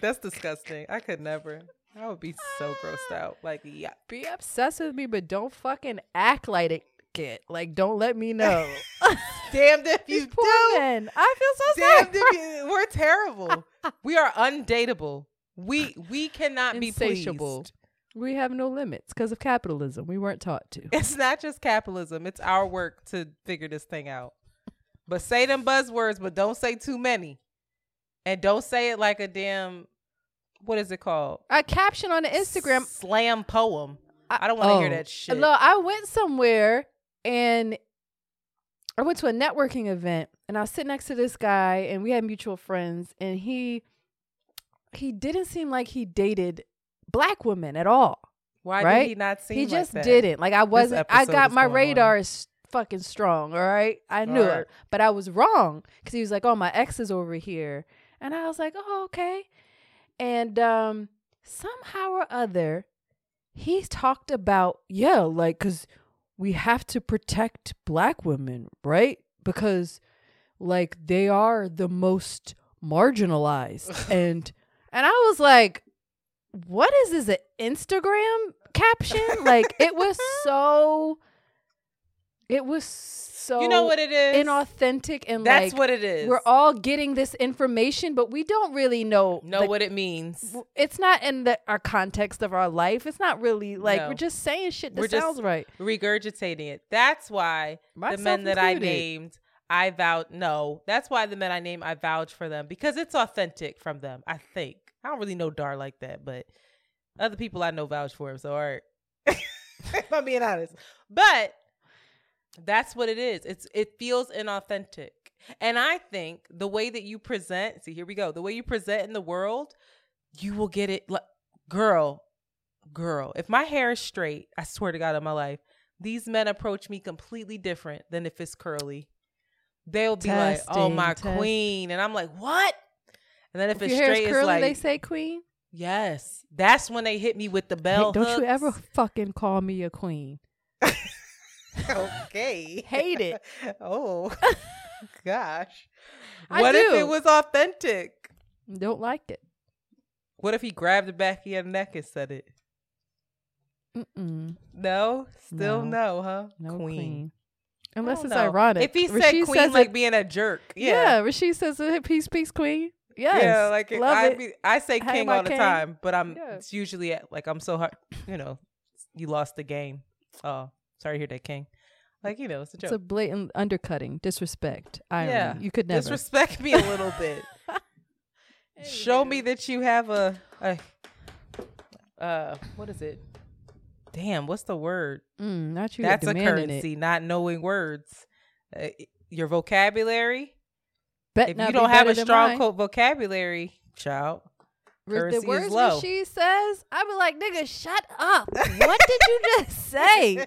That's disgusting. I could never. I would be so grossed out. Like, yeah. Be obsessed with me, but don't fucking act like it. Like, don't let me know. Damned if you do. Men. I feel so damned sad. We're terrible. We are undateable. We cannot be pleased. We have no limits because of capitalism. We weren't taught to. It's not just capitalism. It's our work to figure this thing out. But say them buzzwords, but don't say too many. And don't say it like a damn, what is it called? A caption on the Instagram. Slam poem. I don't want to hear that shit. Look, I went somewhere and I went to a networking event and I was sitting next to this guy and we had mutual friends and he didn't seem like he dated black women at all. Why right? did he not seem like that? He just didn't. Like I wasn't, I got my radar is fucking strong. All right. I knew it, but I was wrong because he was like, oh, my ex is over here. And I was like, oh, okay. And somehow or other, he talked about, yeah, like, because we have to protect black women, right? Because, like, they are the most marginalized. and I was like, what is this, an Instagram caption? Like, it was so you know what it is? Inauthentic. And that's like, what it is. We're all getting this information, but we don't really know what it means. It's not in our context of our life. It's not really like we're just saying shit that sounds right. Regurgitating it. That's why the men that I named, I vowed. No, that's why the men I named, I vouched for them because it's authentic from them. I think I don't really know Dar like that, but other people I know vouch for him. So all right, if I'm being honest, but. That's what it is. It feels inauthentic. And I think the way that you present, see, here we go. The way you present in the world, you will get it. Like, girl, if my hair is straight, I swear to God on my life, these men approach me completely different than if it's curly. They'll be like, oh, my queen. And I'm like, what? And then if it's straight, it's curly, like. They say queen? Yes. That's when they hit me with the bell hooks. Don't you ever fucking call me a queen. Okay. Hate it. Oh, gosh. What if it was authentic? Don't like it. What if he grabbed the back of your neck and said it? Mm-mm. No? Still no, huh? No queen. Unless it's ironic. If he said queen like being a jerk. Yeah, Rasheed says, peace, queen. Yes. Yeah, like I say king all the time, but it's usually like I'm so hard. You know, you lost the game. Oh. Sorry to hear that, King. Like, you know, it's a joke. It's a blatant undercutting, disrespect. Irony. Yeah. You could never. Disrespect me a little bit. Anyway. Show me that you have a what is it? Damn, what's the word? Not you. That's a currency, not knowing words. Your vocabulary. If you don't have a strong vocabulary, child. The words that she says, I'd be like, nigga, shut up. What did you just say? All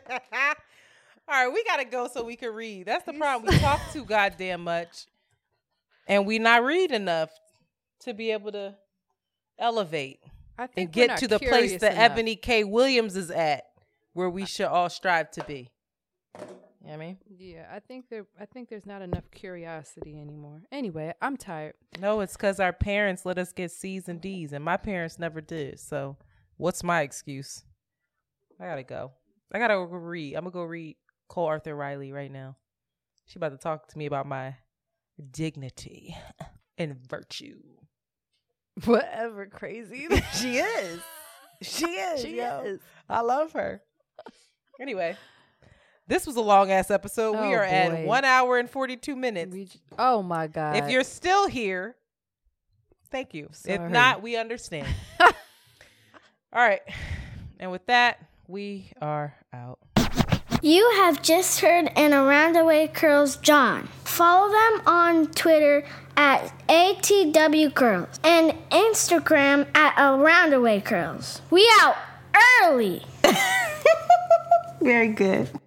right, we got to go so we can read. That's the problem. We talk too goddamn much, and we not read enough to be able to elevate and get to the place that Ebony K. Williams is at, where we should all strive to be. You know what I mean? Yeah, I think there's not enough curiosity anymore. Anyway, I'm tired. No, it's because our parents let us get C's and D's, and my parents never did. So what's my excuse? I gotta go. I gotta go read. I'm gonna go read Cole Arthur Riley right now. She about to talk to me about my dignity and virtue. Whatever crazy she is. She is. I love her. Anyway. This was a long-ass episode. Oh, we are at 1 hour and 42 minutes. Oh, my God. If you're still here, thank you. Sorry. If not, we understand. All right. And with that, we are out. You have just heard an Around the Way Curls John. Follow them on Twitter at ATW Curls and Instagram at Around the Way Curls. We out early. Very good.